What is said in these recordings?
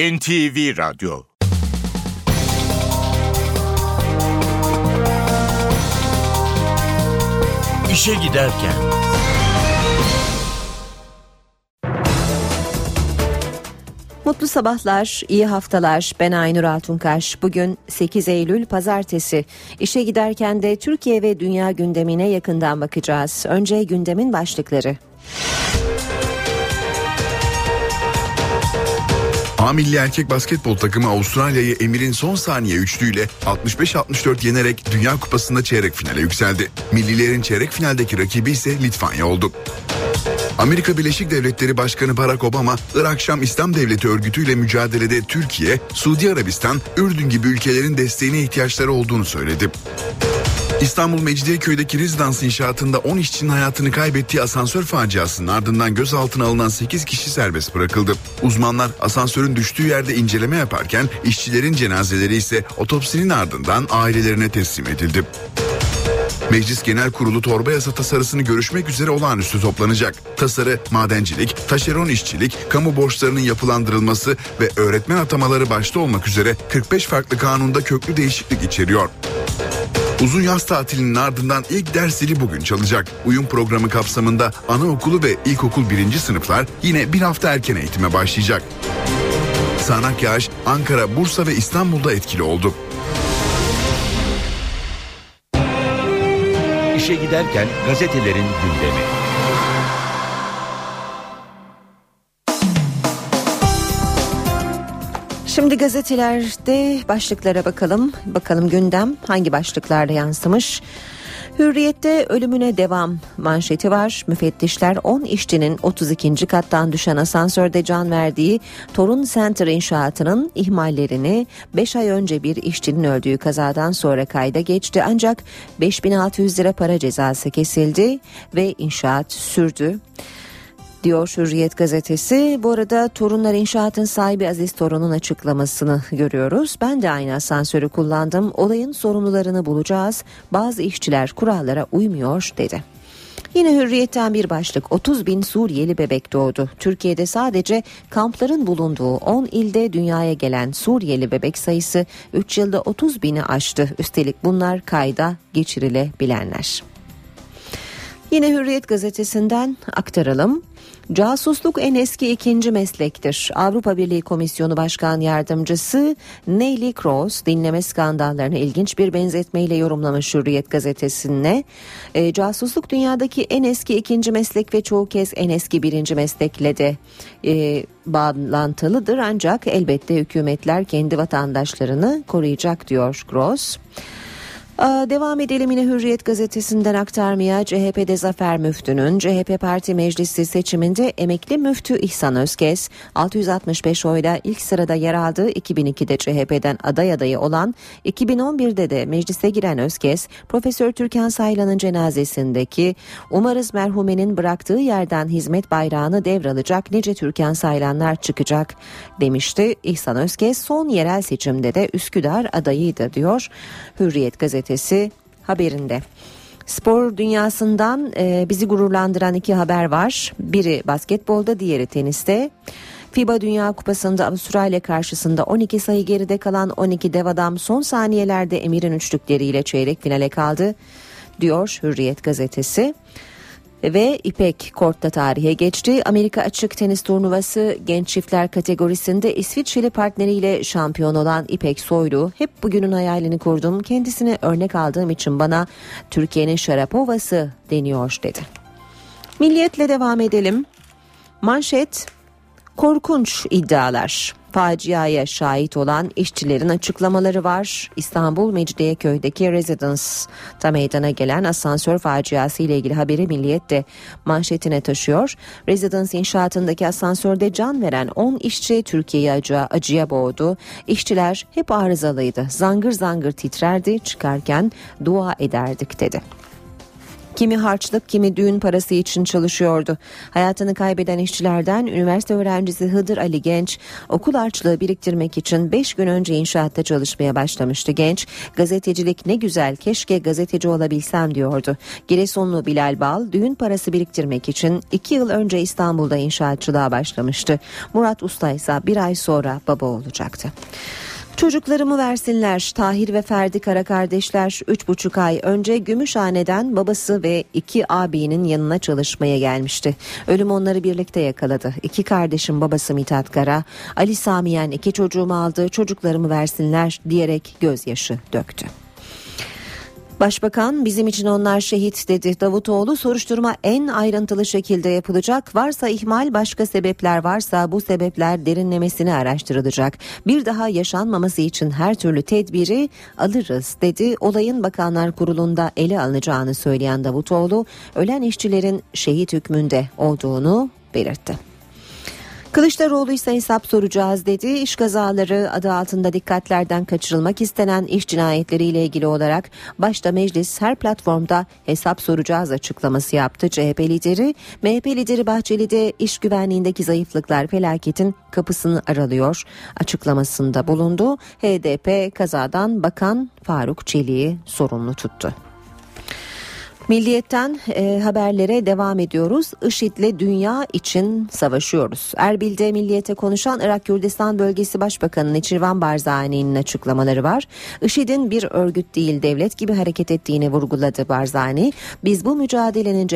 NTV Radyo. İşe giderken. Mutlu sabahlar, iyi haftalar. Ben Aynur Altunkaş. Bugün 8 Eylül Pazartesi. İşe giderken de Türkiye ve dünya gündemine yakından bakacağız. Önce gündemin başlıkları. A milli erkek basketbol takımı Avustralya'yı Emir'in son saniye üçlüğüyle 65-64 yenerek Dünya Kupası'nda çeyrek finale yükseldi. Millilerin çeyrek finaldeki rakibi ise Litvanya oldu. Amerika Birleşik Devletleri Başkanı Barack Obama, Irak-Şam İslam Devleti örgütüyle mücadelede Türkiye, Suudi Arabistan, Ürdün gibi ülkelerin desteğine ihtiyaçları olduğunu söyledi. İstanbul Mecidiyeköy'deki rezidans inşaatında 10 işçinin hayatını kaybettiği asansör faciasının ardından gözaltına alınan 8 kişi serbest bırakıldı. Uzmanlar asansörün düştüğü yerde inceleme yaparken işçilerin cenazeleri ise otopsinin ardından ailelerine teslim edildi. Meclis Genel Kurulu torba yasa tasarısını görüşmek üzere olağanüstü toplanacak. Tasarı, madencilik, taşeron işçilik, kamu borçlarının yapılandırılması ve öğretmen atamaları başta olmak üzere 45 farklı kanunda köklü değişiklik içeriyor. Uzun yaz tatilinin ardından ilk ders zili bugün çalacak. Uyum programı kapsamında anaokulu ve ilkokul 1. sınıflar yine bir hafta erken eğitime başlayacak. Sağanak yağış Ankara, Bursa ve İstanbul'da etkili oldu. İşe giderken gazetelerin gündemi. Şimdi gazetelerde başlıklara bakalım. Bakalım gündem hangi başlıklarda yansımış? Hürriyet'te ölümüne devam manşeti var. Müfettişler 10 işçinin 32. kattan düşen asansörde can verdiği Torun Center inşaatının ihmallerini 5 ay önce bir işçinin öldüğü kazadan sonra kayda geçti. Ancak 5.600 lira para cezası kesildi ve inşaat sürdü, diyor Hürriyet gazetesi. Bu arada Torunlar İnşaat'ın sahibi Aziz Torun'un açıklamasını görüyoruz. Ben de aynı asansörü kullandım. Olayın sorumlularını bulacağız. Bazı işçiler kurallara uymuyor, dedi. Yine Hürriyet'ten bir başlık. 30 bin Suriyeli bebek doğdu. Türkiye'de sadece kampların bulunduğu 10 ilde dünyaya gelen Suriyeli bebek sayısı 3 yılda 30 bini aştı. Üstelik bunlar kayda geçirilebilenler. Yine Hürriyet gazetesinden aktaralım. Casusluk en eski 2. meslektir. Avrupa Birliği Komisyonu Başkan Yardımcısı Neelie Kroes dinleme skandallarını ilginç bir benzetmeyle yorumlamış Hürriyet gazetesine. Casusluk dünyadaki en eski 2. meslek ve çoğu kez en eski 1. meslekle de bağlantılıdır. Ancak elbette hükümetler kendi vatandaşlarını koruyacak, diyor Kroes. Devam edelim yine Hürriyet gazetesinden aktarmaya. CHP'de Zafer Müftü'nün CHP Parti Meclisi seçiminde emekli müftü İhsan Özkes 665 oyla ilk sırada yer aldığı 2002'de CHP'den aday adayı olan 2011'de de meclise giren Özkes, Profesör Türkan Saylan'ın cenazesindeki "Umarız merhumenin bıraktığı yerden hizmet bayrağını devralacak nice Türkan Saylanlar çıkacak" demişti. İhsan Özkes son yerel seçimde de Üsküdar adayıydı, diyor Hürriyet gazetesi haberinde. Spor dünyasından bizi gururlandıran iki haber var. Biri basketbolda, diğeri teniste. FIBA Dünya Kupası'nda Avustralya karşısında 12 sayı geride kalan 12 dev adam son saniyelerde Emir'in üçlükleriyle çeyrek finale kaldı, diyor Hürriyet gazetesi. Ve İpek kortta tarihe geçti. Amerika Açık tenis turnuvası genç çiftler kategorisinde İsviçreli partneriyle şampiyon olan İpek Soylu, "Hep bugünün hayalini kurdum. Kendisini örnek aldığım için bana Türkiye'nin Şarapova'sı deniyor," dedi. Milliyetle devam edelim. Manşet: korkunç iddialar. Faciaya şahit olan işçilerin açıklamaları var. İstanbul Mecidiyeköy'deki rezidans'ta meydana gelen asansör faciası ile ilgili haberi Milliyet de manşetine taşıyor. Rezidans inşaatındaki asansörde can veren 10 işçi Türkiye'yi acıya boğdu. İşçiler hep arızalıydı. Zangır zangır titrerdi, çıkarken dua ederdik, dedi. Kimi harçlık, kimi düğün parası için çalışıyordu. Hayatını kaybeden işçilerden üniversite öğrencisi Hıdır Ali Genç okul harçlığı biriktirmek için 5 gün önce inşaatta çalışmaya başlamıştı. Genç, gazetecilik ne güzel, keşke gazeteci olabilsem diyordu. Giresunlu Bilal Bal düğün parası biriktirmek için 2 yıl önce İstanbul'da inşaatçılığa başlamıştı. Murat Usta ise bir ay sonra baba olacaktı. Çocuklarımı versinler. Tahir ve Ferdi Kara kardeşler 3,5 ay önce Gümüşhane'den babası ve 2 abinin yanına çalışmaya gelmişti. Ölüm onları birlikte yakaladı. 2 kardeşin babası Mithat Kara, Ali Samiyen 2 çocuğumu aldı, çocuklarımı versinler diyerek gözyaşı döktü. Başbakan bizim için onlar şehit dedi. Davutoğlu soruşturma en ayrıntılı şekilde yapılacak. Varsa ihmal, başka sebepler varsa bu sebepler derinlemesine araştırılacak. Bir daha yaşanmaması için her türlü tedbiri alırız dedi. Olayın Bakanlar Kurulu'nda ele alınacağını söyleyen Davutoğlu ölen işçilerin şehit hükmünde olduğunu belirtti. Kılıçdaroğlu ise hesap soracağız dedi. İş kazaları adı altında dikkatlerden kaçırılmak istenen iş cinayetleriyle ilgili olarak başta meclis her platformda hesap soracağız açıklaması yaptı. CHP lideri, MHP lideri Bahçeli de iş güvenliğindeki zayıflıklar felaketin kapısını aralıyor açıklamasında bulundu. HDP kazadan Bakan Faruk Çelik'i sorumlu tuttu. Milliyet'ten haberlere devam ediyoruz. IŞİD'le dünya için savaşıyoruz. Erbil'de Milliyet'e konuşan Irak Kürdistan Bölgesi Başbakanı Neçirvan Barzani'nin açıklamaları var. IŞİD'in bir örgüt değil devlet gibi hareket ettiğini vurguladı Barzani. Biz bu mücadelenin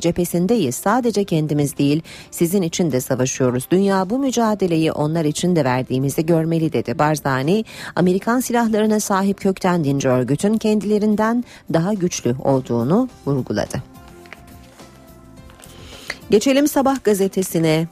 cephesindeyiz. Sadece kendimiz değil, sizin için de savaşıyoruz. Dünya bu mücadeleyi onlar için de verdiğimizi görmeli dedi Barzani. Amerikan silahlarına sahip kökten dinci örgütün kendilerinden daha güçlü olduğunu vurguladı. Geçelim Sabah gazetesine.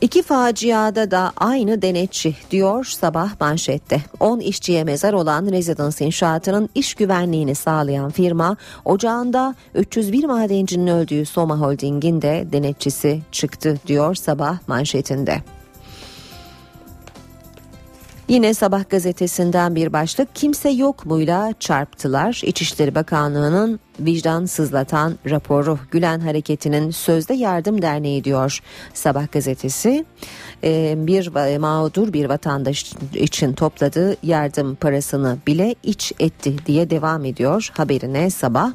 İki faciada da aynı denetçi diyor Sabah manşette. 10 işçiye mezar olan rezidans inşaatının iş güvenliğini sağlayan firma ocağında 301 madencinin öldüğü Soma Holding'in de denetçisi çıktı diyor Sabah manşetinde. Yine Sabah gazetesinden bir başlık, kimse yok muyla çarptılar. İçişleri Bakanlığı'nın vicdansızlatan raporu, Gülen Hareketi'nin sözde yardım derneği diyor Sabah gazetesi. Bir mağdur bir vatandaş için topladığı yardım parasını bile iç etti diye devam ediyor haberine Sabah.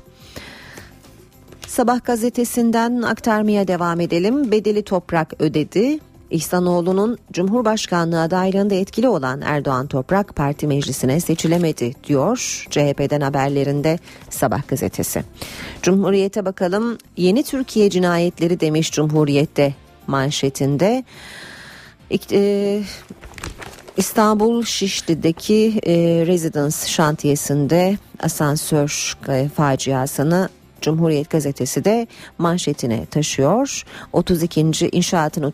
Sabah gazetesinden aktarmaya devam edelim. Bedeli toprak ödedi. İhsanoğlu'nun Cumhurbaşkanlığı adaylığında etkili olan Erdoğan Toprak parti meclisine seçilemedi diyor CHP'den haberlerinde Sabah gazetesi. Cumhuriyet'e bakalım. Yeni Türkiye cinayetleri demiş Cumhuriyet'te manşetinde. İstanbul Şişli'deki Residence şantiyesinde asansör faciasını Cumhuriyet gazetesi de manşetine taşıyor. 32. inşaatın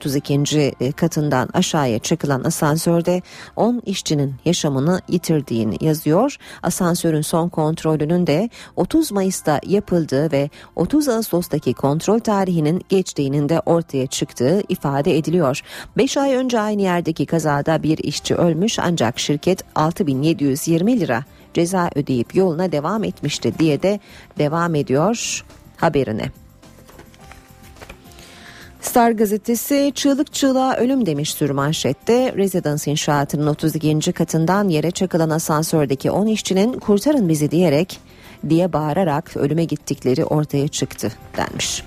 katından aşağıya çakılan asansörde 10 işçinin yaşamını yitirdiğini yazıyor. Asansörün son kontrolünün de 30 Mayıs'ta yapıldığı ve 30 Ağustos'taki kontrol tarihinin geçtiğinin de ortaya çıktığı ifade ediliyor. 5 ay önce aynı yerdeki kazada bir işçi ölmüş ancak şirket 6.720 lira ceza ödeyip yoluna devam etmişti diye de devam ediyor haberine. Star gazetesi çığlık çığlığa ölüm demiş sürmanşette. Residence inşaatının 32. katından yere çakılan asansördeki 10 işçinin kurtarın bizi diye bağırarak ölüme gittikleri ortaya çıktı denmiş.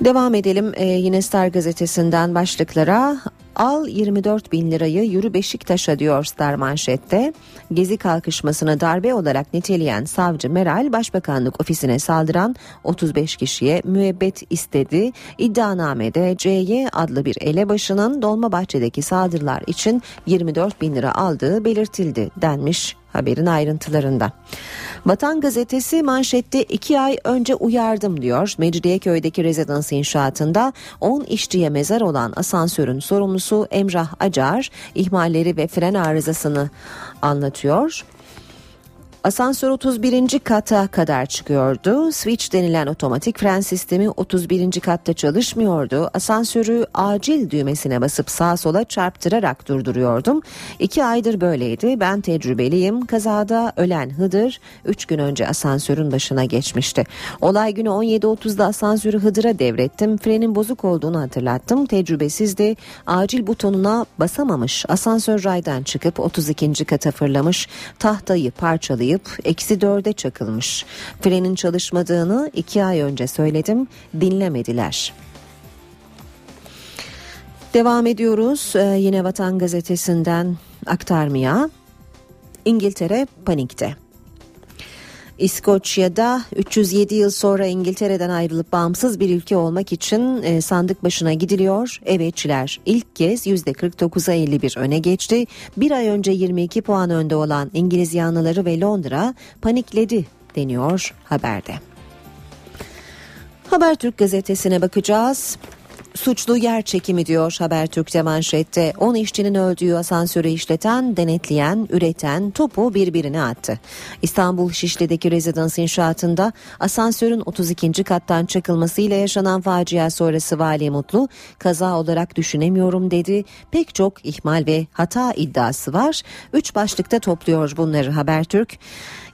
Devam edelim yine Star gazetesinden başlıklara. Al 24 bin lirayı yürü Beşiktaş'a diyor Star manşette. Gezi kalkışmasını darbe olarak niteleyen savcı Meral, Başbakanlık ofisine saldıran 35 kişiye müebbet istedi. İddianamede C.Y. adlı bir elebaşının Dolmabahçe'deki saldırılar için 24 bin lira aldığı belirtildi denmiş haberin ayrıntılarında. Vatan gazetesi manşette 2 ay önce uyardım diyor. Mecidiyeköy'deki rezidans inşaatında 10 işçiye mezar olan asansörün sorumlusu Emrah Acar ihmalleri ve fren arızasını anlatıyor. Asansör 31. kata kadar çıkıyordu. Switch denilen otomatik fren sistemi 31. katta çalışmıyordu. Asansörü acil düğmesine basıp sağa sola çarptırarak durduruyordum. 2 aydır böyleydi. Ben tecrübeliyim. Kazada ölen Hıdır 3 gün önce asansörün başına geçmişti. Olay günü 17.30'da asansörü Hıdır'a devrettim. Frenin bozuk olduğunu hatırlattım. Tecrübesizdi. Acil butonuna basamamış. Asansör raydan çıkıp 32. kata fırlamış. Tahtayı parçalayıp -4'e çakılmış. Frenin çalışmadığını 2 ay önce söyledim. Dinlemediler. Devam ediyoruz. Yine Vatan Gazetesi'nden aktarmaya. İngiltere panikte. İskoçya'da 307 yıl sonra İngiltere'den ayrılıp bağımsız bir ülke olmak için sandık başına gidiliyor. Evetçiler ilk kez %49'a 51 öne geçti. Bir ay önce 22 puan önde olan İngiliz yanlıları ve Londra panikledi deniyor haberde. Habertürk gazetesine bakacağız. Suçlu yer çekimi diyor Habertürk'te manşette. 10 işçinin öldüğü asansörü işleten, denetleyen, üreten topu birbirine attı. İstanbul Şişli'deki rezidans inşaatında asansörün 32. kattan çakılmasıyla yaşanan facia sonrası Vali Mutlu kaza olarak düşünemiyorum dedi. Pek çok ihmal ve hata iddiası var. 3 başlıkta topluyor bunları Habertürk.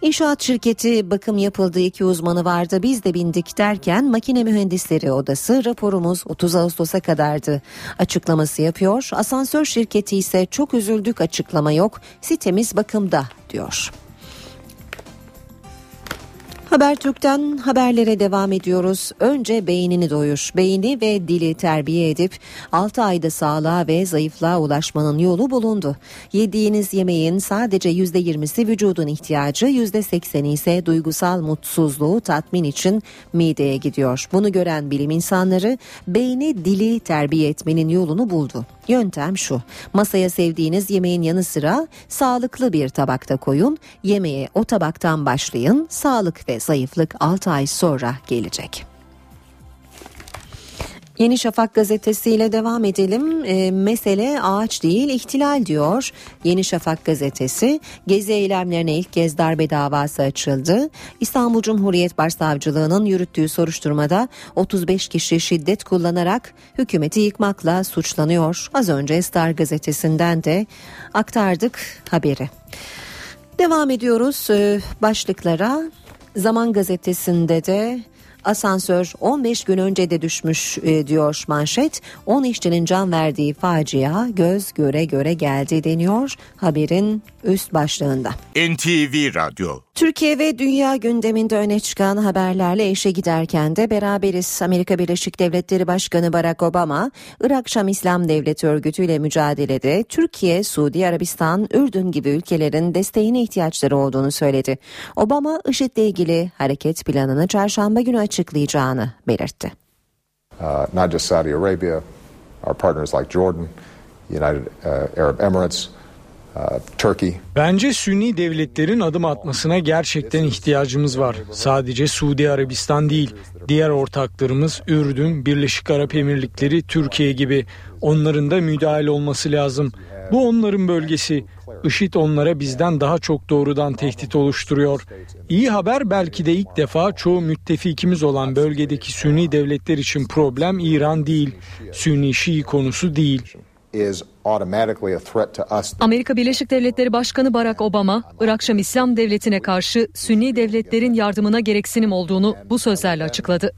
İnşaat şirketi bakım yapıldığı 2 uzmanı vardı, biz de bindik derken makine mühendisleri odası raporumuz 30 Ağustos'a kadardı açıklaması yapıyor. Asansör şirketi ise çok üzüldük, açıklama yok, sitemiz bakımda diyor. Habertürk'ten haberlere devam ediyoruz. Önce beynini doyur, beyni ve dili terbiye edip 6 ayda sağlığa ve zayıflığa ulaşmanın yolu bulundu. Yediğiniz yemeğin sadece %20'si vücudun ihtiyacı, %80'i ise duygusal mutsuzluğu tatmin için mideye gidiyor. Bunu gören bilim insanları beyni, dili terbiye etmenin yolunu buldu. Yöntem şu: masaya sevdiğiniz yemeğin yanı sıra sağlıklı bir tabakta koyun, yemeğe o tabaktan başlayın, sağlık ve zayıflık 6 ay sonra gelecek. Yeni Şafak gazetesiyle devam edelim. Mesele ağaç değil ihtilal diyor Yeni Şafak gazetesi. Gezi eylemlerine ilk kez darbe davası açıldı. İstanbul Cumhuriyet Başsavcılığı'nın yürüttüğü soruşturmada 35 kişi şiddet kullanarak hükümeti yıkmakla suçlanıyor. Az önce Star gazetesinden de aktardık haberi. Devam ediyoruz başlıklara. Zaman gazetesinde de asansör 15 gün önce de düşmüş diyor manşet. 10 işçinin can verdiği facia göz göre göre geldi deniyor haberin üst başlığında. NTV Radyo. Türkiye ve dünya gündeminde öne çıkan haberlerle eşe giderken de beraberiz. Amerika Birleşik Devletleri Başkanı Barack Obama, Irak-Şam İslam Devleti örgütüyle mücadelede Türkiye, Suudi Arabistan, Ürdün gibi ülkelerin desteğine ihtiyaçları olduğunu söyledi. Obama, IŞİD'le ilgili hareket planını çarşamba günü açıklayacağını belirtti. Not just Saudi Arabia, our partners like Jordan, United Arab Emirates, bence Sünni devletlerin adım atmasına gerçekten ihtiyacımız var. Sadece Suudi Arabistan değil, diğer ortaklarımız Ürdün, Birleşik Arap Emirlikleri, Türkiye gibi. Onların da müdahil olması lazım. Bu onların bölgesi. IŞİD onlara bizden daha çok doğrudan tehdit oluşturuyor. İyi haber, belki de ilk defa çoğu müttefikimiz olan bölgedeki Sünni devletler için problem İran değil, Sünni Şii konusu değil. Amerika Birleşik Devletleri Başkanı Barack Obama, Irak-Şam İslam Devleti'ne karşı Sünni devletlerin yardımına gereksinim olduğunu bu sözlerle açıkladı.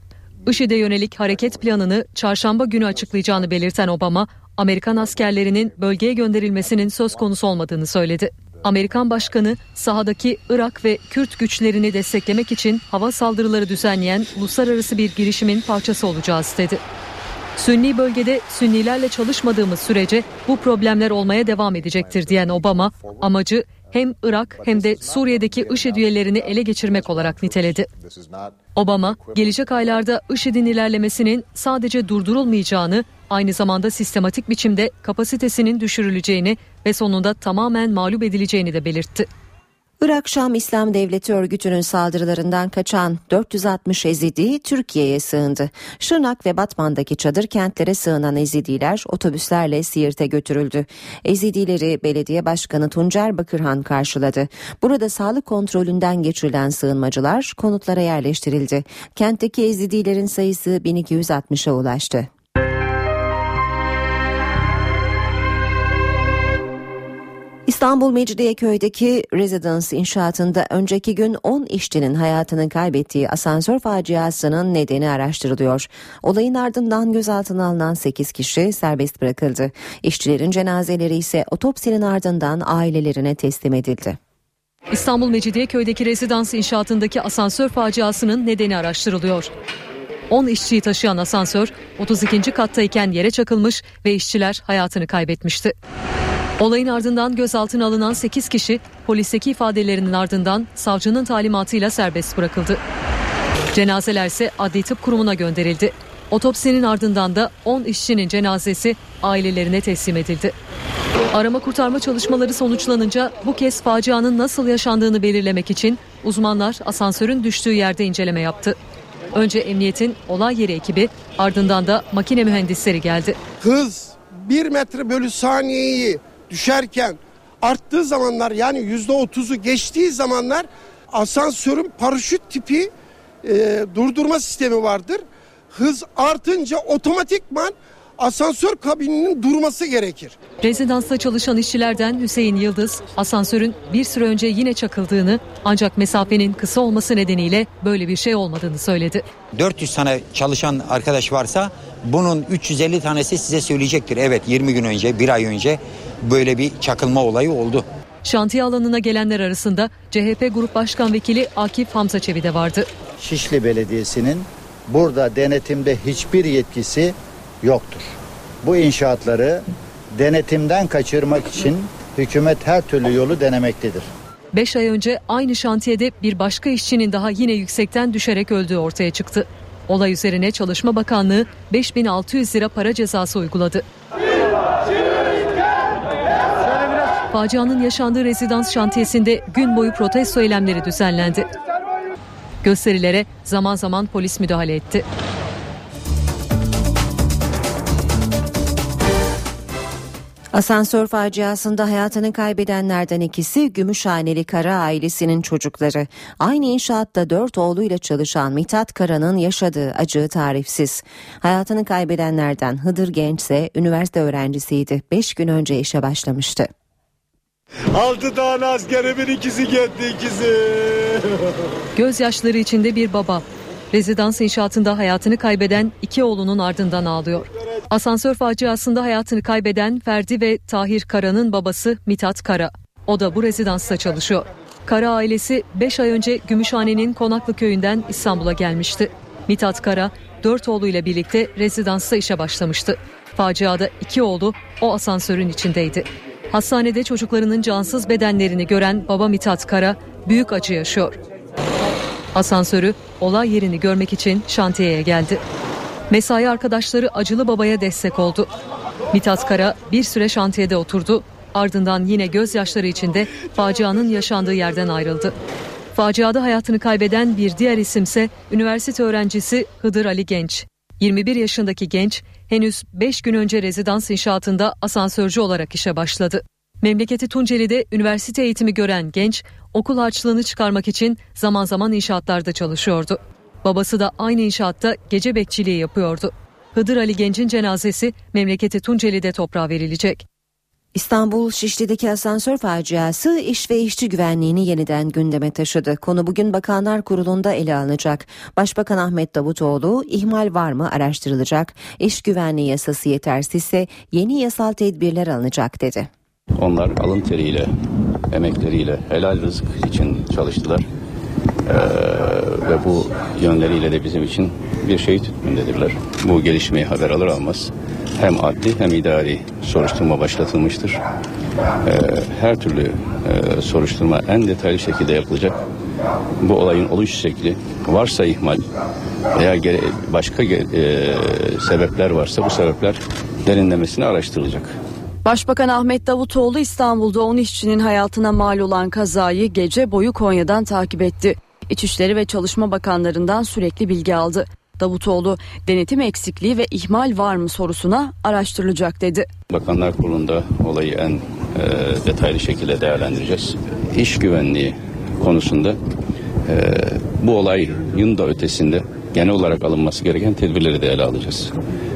IŞİD'e yönelik hareket planını çarşamba günü açıklayacağını belirten Obama, Amerikan askerlerinin bölgeye gönderilmesinin söz konusu olmadığını söyledi. Amerikan Başkanı, sahadaki Irak ve Kürt güçlerini desteklemek için hava saldırıları düzenleyen uluslararası bir girişimin parçası olacağız dedi. Sünni bölgede Sünnilerle çalışmadığımız sürece bu problemler olmaya devam edecektir diyen Obama, amacı hem Irak hem de Suriye'deki IŞİD üyelerini ele geçirmek olarak niteledi. Obama, gelecek aylarda IŞİD'in ilerlemesinin sadece durdurulmayacağını, aynı zamanda sistematik biçimde kapasitesinin düşürüleceğini ve sonunda tamamen mağlup edileceğini de belirtti. Irak-Şam İslam Devleti örgütünün saldırılarından kaçan 460 Ezidi Türkiye'ye sığındı. Şırnak ve Batman'daki çadır kentlere sığınan Ezidiler otobüslerle Siirt'e götürüldü. Ezidileri Belediye Başkanı Tuncer Bakırhan karşıladı. Burada sağlık kontrolünden geçirilen sığınmacılar konutlara yerleştirildi. Kentteki Ezidilerin sayısı 1260'a ulaştı. İstanbul Mecidiyeköy'deki rezidans inşaatında önceki gün 10 işçinin hayatını kaybettiği asansör faciasının nedeni araştırılıyor. Olayın ardından gözaltına alınan 8 kişi serbest bırakıldı. İşçilerin cenazeleri ise otopsinin ardından ailelerine teslim edildi. İstanbul Mecidiyeköy'deki rezidans inşaatındaki asansör faciasının nedeni araştırılıyor. 10 işçiyi taşıyan asansör 32. kattayken yere çakılmış ve işçiler hayatını kaybetmişti. Olayın ardından gözaltına alınan 8 kişi polisteki ifadelerinin ardından savcının talimatıyla serbest bırakıldı. Cenazeler ise Adli Tıp Kurumu'na gönderildi. Otopsinin ardından da 10 işçinin cenazesi ailelerine teslim edildi. Arama kurtarma çalışmaları sonuçlanınca bu kez facianın nasıl yaşandığını belirlemek için uzmanlar asansörün düştüğü yerde inceleme yaptı. Önce emniyetin olay yeri ekibi, ardından da makine mühendisleri geldi. Hız 1 metre bölü saniyeyi düşerken arttığı zamanlar, yani %30'u geçtiği zamanlar asansörün paraşüt tipi durdurma sistemi vardır. Hız artınca otomatikman asansör kabininin durması gerekir. Rezidansta çalışan işçilerden Hüseyin Yıldız asansörün bir süre önce yine çakıldığını, ancak mesafenin kısa olması nedeniyle böyle bir şey olmadığını söyledi. 400 tane çalışan arkadaş varsa bunun 350 tanesi size söyleyecektir. Evet, 20 gün önce, bir ay önce böyle bir çakılma olayı oldu. Şantiye alanına gelenler arasında CHP Grup Başkan Vekili Akif Hamza Çevi de vardı. Şişli Belediyesi'nin burada denetimde hiçbir yetkisi yoktur. Bu inşaatları denetimden kaçırmak için hükümet her türlü yolu denemektedir. 5 ay önce aynı şantiyede bir başka işçinin daha yine yüksekten düşerek öldüğü ortaya çıktı. Olay üzerine Çalışma Bakanlığı 5.600 lira para cezası uyguladı. Facianın yaşandığı rezidans şantiyesinde gün boyu protesto eylemleri düzenlendi. Gösterilere zaman zaman polis müdahale etti. Asansör faciasında hayatını kaybedenlerden ikisi Gümüşhaneli Kara ailesinin çocukları. Aynı inşaatta 4 oğluyla çalışan Mithat Kara'nın yaşadığı acı tarifsiz. Hayatını kaybedenlerden Hıdır Genç ise üniversite öğrencisiydi. 5 gün önce işe başlamıştı. 6 tane askerimin ikisi gitti, ikisi. Gözyaşları içinde bir baba rezidans inşaatında hayatını kaybeden iki oğlunun ardından ağlıyor. Asansör faciasında hayatını kaybeden Ferdi ve Tahir Kara'nın babası Mithat Kara. O da bu rezidansta çalışıyor. Kara ailesi 5 ay önce Gümüşhane'nin Konaklı köyünden İstanbul'a gelmişti. Mithat Kara 4 oğluyla birlikte rezidansta işe başlamıştı. Faciada 2 oğlu o asansörün içindeydi. Hastanede çocuklarının cansız bedenlerini gören baba Mithat Kara büyük acı yaşıyor. Asansörü olay yerini görmek için şantiyeye geldi. Mesai arkadaşları acılı babaya destek oldu. Mithat Kara bir süre şantiyede oturdu. Ardından yine gözyaşları içinde facianın yaşandığı yerden ayrıldı. Faciada hayatını kaybeden bir diğer isimse üniversite öğrencisi Hıdır Ali Genç. 21 yaşındaki Genç henüz 5 gün önce rezidans inşaatında asansörcü olarak işe başladı. Memleketi Tunceli'de üniversite eğitimi gören Genç, okul harçlığını çıkarmak için zaman zaman inşaatlarda çalışıyordu. Babası da aynı inşaatta gece bekçiliği yapıyordu. Hıdır Ali Genç'in cenazesi memleketi Tunceli'de toprağa verilecek. İstanbul Şişli'deki asansör faciası iş ve işçi güvenliğini yeniden gündeme taşıdı. Konu bugün Bakanlar Kurulu'nda ele alınacak. Başbakan Ahmet Davutoğlu, ihmal var mı araştırılacak, iş güvenliği yasası yetersizse yeni yasal tedbirler alınacak dedi. Onlar alın teriyle, emekleriyle, helal rızık için çalıştılar. Ve bu yönleriyle de bizim için bir şehit hükmündedirler. Bu gelişmeyi haber alır almaz hem adli hem idari soruşturma başlatılmıştır. Her türlü soruşturma en detaylı şekilde yapılacak. Bu olayın oluş şekli, varsa ihmal veya başka sebepler varsa bu sebepler derinlemesine araştırılacak. Başbakan Ahmet Davutoğlu İstanbul'da 10 işçinin hayatına mal olan kazayı gece boyu Konya'dan takip etti. İçişleri ve Çalışma Bakanlarından sürekli bilgi aldı. Davutoğlu, denetim eksikliği ve ihmal var mı sorusuna araştırılacak dedi. Bakanlar Kurulu'nda olayı en detaylı şekilde değerlendireceğiz. İş güvenliği konusunda bu olayın da ötesinde genel olarak alınması gereken tedbirleri de ele alacağız.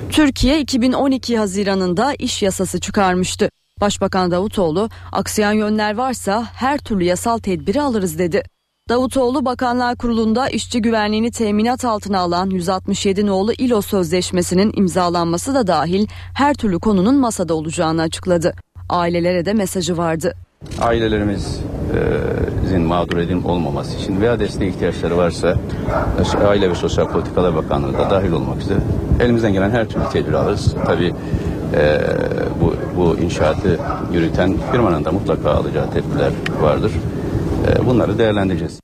Türkiye 2012 Haziran'ında iş yasası çıkarmıştı. Başbakan Davutoğlu, aksayan yönler varsa her türlü yasal tedbiri alırız dedi. Davutoğlu, Bakanlar Kurulu'nda işçi güvenliğini teminat altına alan 167 nolu İLO Sözleşmesi'nin imzalanması da dahil her türlü konunun masada olacağını açıkladı. Ailelere de mesajı vardı. Ailelerimizin mağdur edilip olmaması için veya desteğe ihtiyaçları varsa Aile ve Sosyal Politikalar Bakanlığı da dahil olmak üzere elimizden gelen her türlü tedbiri alırız. Tabii bu inşaatı yürüten firmanın da mutlaka alacağı tedbirler vardır. Bunları değerlendireceğiz.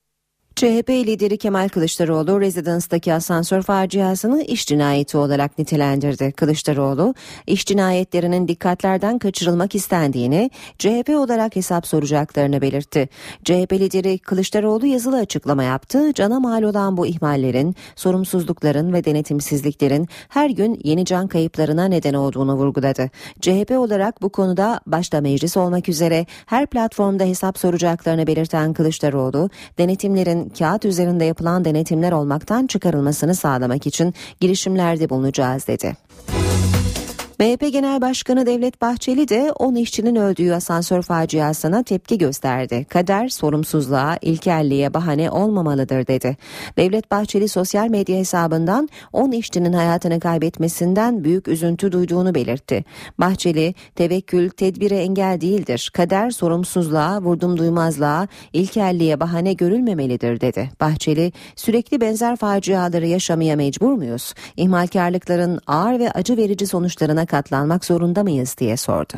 CHP lideri Kemal Kılıçdaroğlu, rezidanstaki asansör faciasını iş cinayeti olarak nitelendirdi. Kılıçdaroğlu, iş cinayetlerinin dikkatlerden kaçırılmak istendiğini, CHP olarak hesap soracaklarını belirtti. CHP lideri Kılıçdaroğlu yazılı açıklama yaptı. Cana mal olan bu ihmallerin, sorumsuzlukların ve denetimsizliklerin her gün yeni can kayıplarına neden olduğunu vurguladı. CHP olarak bu konuda başta meclis olmak üzere her platformda hesap soracaklarını belirten Kılıçdaroğlu, denetimlerin kağıt üzerinde yapılan denetimler olmaktan çıkarılmasını sağlamak için girişimlerde bulunacağız dedi. MHP Genel Başkanı Devlet Bahçeli de 10 işçinin öldüğü asansör faciasına tepki gösterdi. Kader, sorumsuzluğa, ilkelliğe bahane olmamalıdır dedi. Devlet Bahçeli sosyal medya hesabından 10 işçinin hayatını kaybetmesinden büyük üzüntü duyduğunu belirtti. Bahçeli, tevekkül tedbire engel değildir. Kader, sorumsuzluğa, vurdumduymazlığa, ilkelliğe bahane görülmemelidir dedi. Bahçeli, sürekli benzer faciaları yaşamaya mecbur muyuz? İhmalkarlıkların ağır ve acı verici sonuçlarına katlanmak zorunda mıyız diye sordu.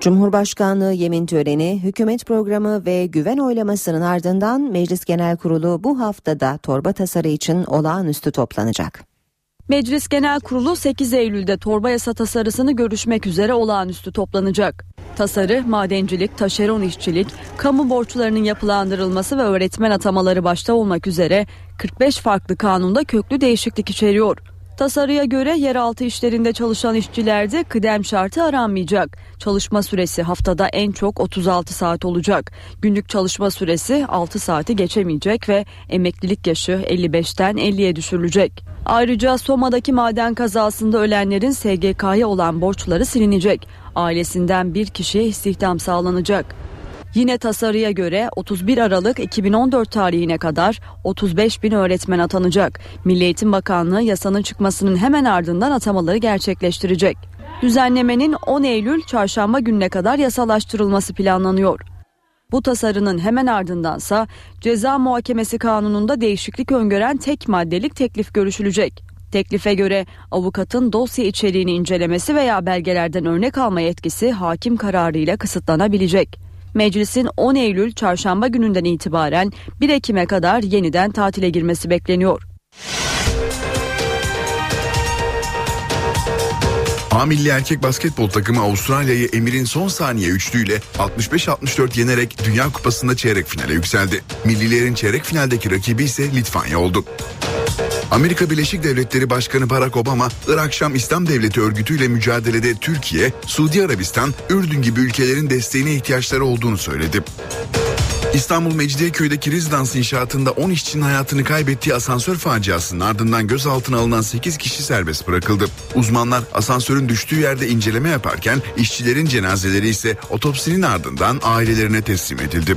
Cumhurbaşkanlığı yemin töreni, hükümet programı ve güven oylamasının ardından Meclis Genel Kurulu bu haftada torba tasarı için olağanüstü toplanacak. Meclis Genel Kurulu 8 Eylül'de torba yasa tasarısını görüşmek üzere olağanüstü toplanacak. Tasarı, madencilik, taşeron işçilik, kamu borçlarının yapılandırılması ve öğretmen atamaları başta olmak üzere 45 farklı kanunda köklü değişiklik içeriyor. Tasarıya göre yeraltı işlerinde çalışan işçilerde kıdem şartı aranmayacak. Çalışma süresi haftada en çok 36 saat olacak. Günlük çalışma süresi 6 saati geçemeyecek ve emeklilik yaşı 55'ten 50'ye düşürülecek. Ayrıca Soma'daki maden kazasında ölenlerin SGK'ya olan borçları silinecek. Ailesinden bir kişiye istihdam sağlanacak. Yine tasarıya göre 31 Aralık 2014 tarihine kadar 35.000 öğretmen atanacak. Milli Eğitim Bakanlığı yasanın çıkmasının hemen ardından atamaları gerçekleştirecek. Düzenlemenin 10 Eylül çarşamba gününe kadar yasalaştırılması planlanıyor. Bu tasarının hemen ardındansa ceza muhakemesi kanununda değişiklik öngören tek maddelik teklif görüşülecek. Teklife göre avukatın dosya içeriğini incelemesi veya belgelerden örnek alma yetkisi hakim kararıyla kısıtlanabilecek. Meclisin 10 Eylül çarşamba gününden itibaren 1 Ekim'e kadar yeniden tatile girmesi bekleniyor. A milli erkek basketbol takımı Avustralya'yı Emir'in son saniye üçlüğüyle 65-64 yenerek Dünya Kupası'nda çeyrek finale yükseldi. Millilerin çeyrek finaldeki rakibi ise Litvanya oldu. Amerika Birleşik Devletleri Başkanı Barack Obama, Irak-Şam İslam Devleti örgütüyle mücadelede Türkiye, Suudi Arabistan, Ürdün gibi ülkelerin desteğine ihtiyaçları olduğunu söyledi. İstanbul Mecidiyeköy'deki rezidans inşaatında 10 işçinin hayatını kaybettiği asansör faciasının ardından gözaltına alınan 8 kişi serbest bırakıldı. Uzmanlar asansörün düştüğü yerde inceleme yaparken işçilerin cenazeleri ise otopsinin ardından ailelerine teslim edildi.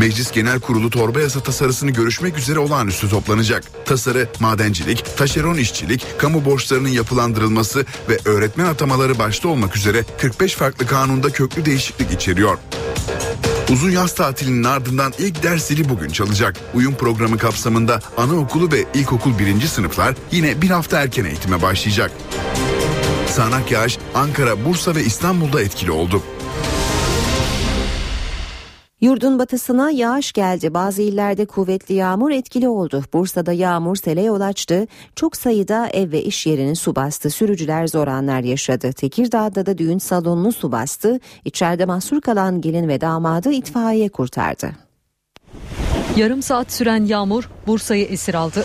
Meclis Genel Kurulu torba yasa tasarısını görüşmek üzere olağanüstü toplanacak. Tasarı, madencilik, taşeron işçilik, kamu borçlarının yapılandırılması ve öğretmen atamaları başta olmak üzere 45 farklı kanunda köklü değişiklik içeriyor. Uzun yaz tatilinin ardından ilk ders zili bugün çalacak. Uyum programı kapsamında anaokulu ve ilkokul 1. sınıflar yine bir hafta erken eğitime başlayacak. Sağanak yağış Ankara, Bursa ve İstanbul'da etkili oldu. Yurdun batısına yağış geldi. Bazı illerde kuvvetli yağmur etkili oldu. Bursa'da yağmur sele yol açtı. Çok sayıda ev ve iş yerini su bastı. Sürücüler zor anlar yaşadı. Tekirdağ'da da düğün salonunu su bastı. İçeride mahsur kalan gelin ve damadı itfaiye kurtardı. Yarım saat süren yağmur Bursa'yı esir aldı.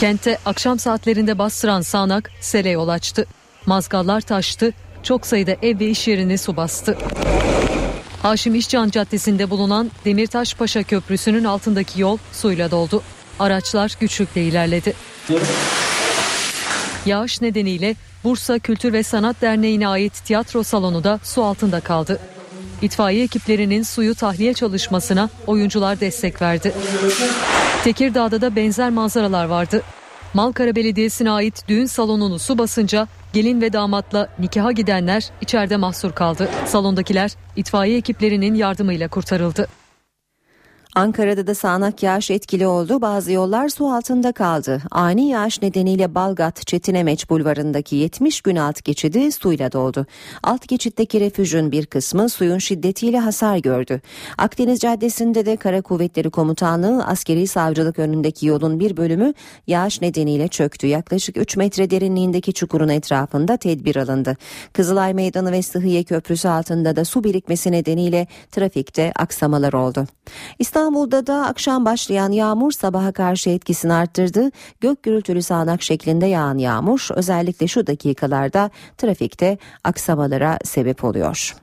Kente akşam saatlerinde bastıran sağanak sele yol açtı. Mazgallar taştı. Çok sayıda ev ve iş yerini su bastı. Haşim İşcan Caddesi'nde bulunan Demirtaşpaşa Köprüsü'nün altındaki yol suyla doldu. Araçlar güçlükle ilerledi. Yağış nedeniyle Bursa Kültür ve Sanat Derneği'ne ait tiyatro salonu da su altında kaldı. İtfaiye ekiplerinin suyu tahliye çalışmasına oyuncular destek verdi. Tekirdağ'da da benzer manzaralar vardı. Malkara Belediyesi'ne ait düğün salonunu su basınca gelin ve damatla nikaha gidenler içeride mahsur kaldı. Salondakiler itfaiye ekiplerinin yardımıyla kurtarıldı. Ankara'da da sağanak yağış etkili oldu. Bazı yollar su altında kaldı. Ani yağış nedeniyle Balgat Çetinemeç Bulvarı'ndaki 70 gün alt geçidi suyla doldu. Alt geçitteki refüjün bir kısmı suyun şiddetiyle hasar gördü. Akdeniz Caddesi'nde de Kara Kuvvetleri Komutanlığı Askeri Savcılık önündeki yolun bir bölümü yağış nedeniyle çöktü. Yaklaşık 3 metre derinliğindeki çukurun etrafında tedbir alındı. Kızılay Meydanı ve Sıhhiye Köprüsü altında da su birikmesi nedeniyle trafikte aksamalar oldu. İstanbul'da da akşam başlayan yağmur sabaha karşı etkisini arttırdı. Gök gürültülü sağanak şeklinde yağan yağmur özellikle şu dakikalarda trafikte aksamalara sebep oluyor.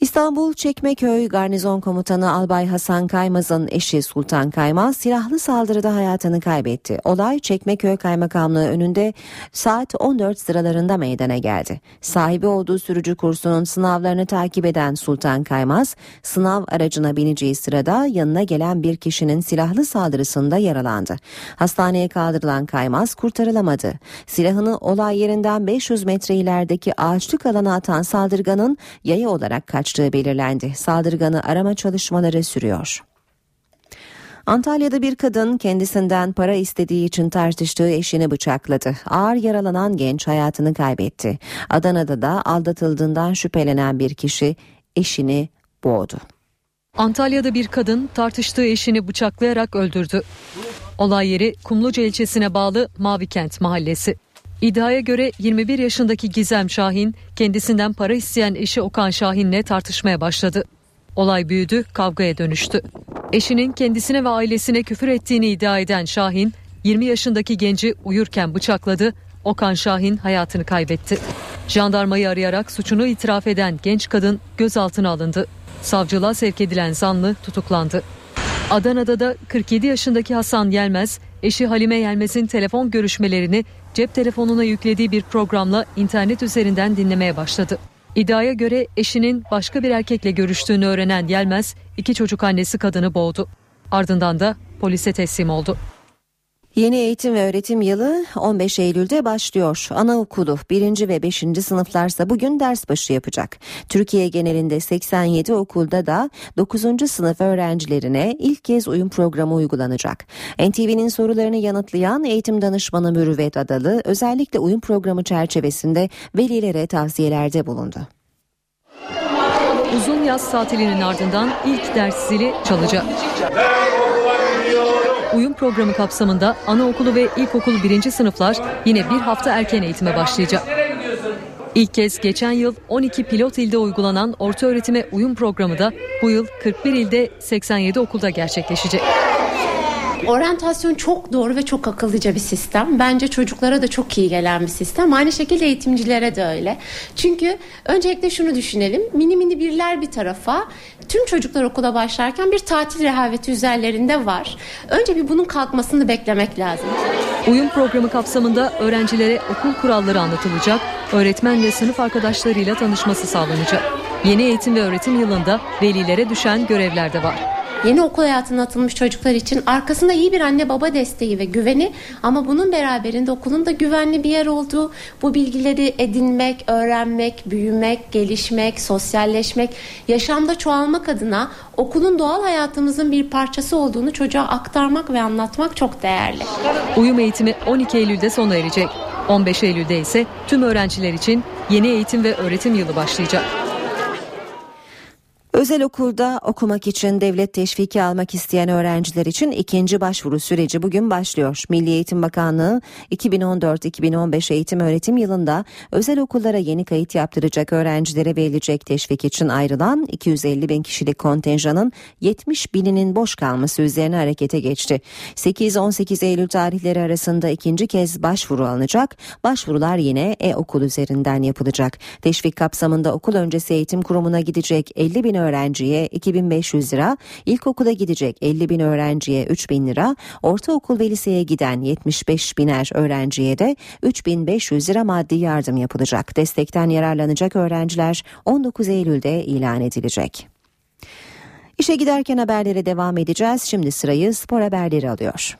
İstanbul Çekmeköy Garnizon Komutanı Albay Hasan Kaymaz'ın eşi Sultan Kaymaz silahlı saldırıda hayatını kaybetti. Olay Çekmeköy Kaymakamlığı önünde saat 14 sıralarında meydana geldi. Sahibi olduğu sürücü kursunun sınavlarını takip eden Sultan Kaymaz, sınav aracına bineceği sırada yanına gelen bir kişinin silahlı saldırısında yaralandı. Hastaneye kaldırılan Kaymaz kurtarılamadı. Silahını olay yerinden 500 metre ilerideki ağaçlık alana atan saldırganın yaya olarak kaçtı. Belirlendi. Saldırganı arama çalışmaları sürüyor. Antalya'da bir kadın kendisinden para istediği için tartıştığı eşini bıçakladı. Ağır yaralanan genç hayatını kaybetti. Adana'da da aldatıldığından şüphelenen bir kişi eşini boğdu. Antalya'da bir kadın tartıştığı eşini bıçaklayarak öldürdü. Olay yeri Kumluca ilçesine bağlı Mavikent mahallesi. İddiaya göre 21 yaşındaki Gizem Şahin kendisinden para isteyen eşi Okan Şahin'le tartışmaya başladı. Olay büyüdü, kavgaya dönüştü. Eşinin kendisine ve ailesine küfür ettiğini iddia eden Şahin, 20 yaşındaki genci uyurken bıçakladı. Okan Şahin hayatını kaybetti. Jandarmayı arayarak suçunu itiraf eden genç kadın gözaltına alındı. Savcılığa sevk edilen zanlı tutuklandı. Adana'da da 47 yaşındaki Hasan Yelmez, eşi Halime Yelmez'in telefon görüşmelerini cep telefonuna yüklediği bir programla internet üzerinden dinlemeye başladı. İddiaya göre eşinin başka bir erkekle görüştüğünü öğrenen Yelmez, 2 çocuk annesi kadını boğdu. Ardından da polise teslim oldu. Yeni eğitim ve öğretim yılı 15 Eylül'de başlıyor. Anaokulu 1. ve 5. sınıflarsa bugün ders başı yapacak. Türkiye genelinde 87 okulda da 9. sınıf öğrencilerine ilk kez uyum programı uygulanacak. NTV'nin sorularını yanıtlayan eğitim danışmanı Mürüvvet Adalı özellikle uyum programı çerçevesinde velilere tavsiyelerde bulundu. Uzun yaz tatilinin ardından ilk ders zili çalacak. Uyum programı kapsamında anaokulu ve ilkokul 1. sınıflar yine bir hafta erken eğitime başlayacak. İlk kez geçen yıl 12 pilot ilde uygulanan ortaöğretime uyum programı da bu yıl 41 ilde 87 okulda gerçekleşecek. Oryantasyon çok doğru ve çok akıllıca bir sistem. Bence çocuklara da çok iyi gelen bir sistem. Aynı şekilde eğitimcilere de öyle. Çünkü öncelikle şunu düşünelim. Mini mini birler bir tarafa. Tüm çocuklar okula başlarken bir tatil rehaveti üzerlerinde var. Önce bir bunun kalkmasını beklemek lazım. Uyum programı kapsamında öğrencilere okul kuralları anlatılacak, öğretmen ve sınıf arkadaşlarıyla tanışması sağlanacak. Yeni eğitim ve öğretim yılında velilere düşen görevler de var. Yeni okul hayatına atılmış çocuklar için arkasında iyi bir anne baba desteği ve güveni ama bunun beraberinde okulun da güvenli bir yer olduğu, bu bilgileri edinmek, öğrenmek, büyümek, gelişmek, sosyalleşmek, yaşamda çoğalmak adına okulun doğal hayatımızın bir parçası olduğunu çocuğa aktarmak ve anlatmak çok değerli. Uyum eğitimi 12 Eylül'de sona erecek. 15 Eylül'de ise tüm öğrenciler için yeni eğitim ve öğretim yılı başlayacak. Özel okulda okumak için devlet teşviki almak isteyen öğrenciler için ikinci başvuru süreci bugün başlıyor. Milli Eğitim Bakanlığı 2014-2015 eğitim öğretim yılında özel okullara yeni kayıt yaptıracak öğrencilere verilecek teşvik için ayrılan 250 bin kişilik kontenjanın 70 bininin boş kalması üzerine harekete geçti. 8-18 Eylül tarihleri arasında ikinci kez başvuru alınacak. Başvurular yine e-okul üzerinden yapılacak. Teşvik kapsamında okul öncesi eğitim kurumuna gidecek 50 bin öğrenciye 2500 lira, ilkokula gidecek 50 bin öğrenciye 3000 lira, ortaokul ve liseye giden 75 biner öğrenciye de 3500 lira maddi yardım yapılacak. Destekten yararlanacak öğrenciler 19 Eylül'de ilan edilecek. İşe giderken haberlere devam edeceğiz. Şimdi sırayı spor haberleri alıyor.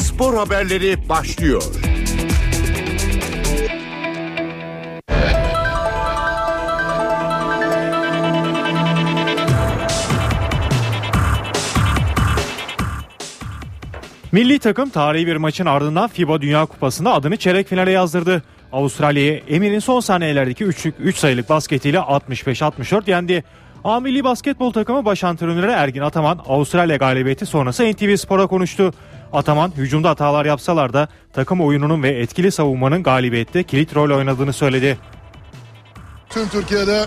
Spor haberleri başlıyor. Milli takım tarihi bir maçın ardından FIBA Dünya Kupası'nda adını çeyrek finale yazdırdı. Avustralya'yı Emir'in son saniyelerdeki 3 sayılık basketiyle 65-64 yendi. A milli basketbol takımı baş antrenörü Ergin Ataman Avustralya galibiyeti sonrası NTV Spor'a konuştu. Ataman hücumda hatalar yapsalar da takım oyununun ve etkili savunmanın galibiyette kilit rol oynadığını söyledi. Tüm Türkiye'de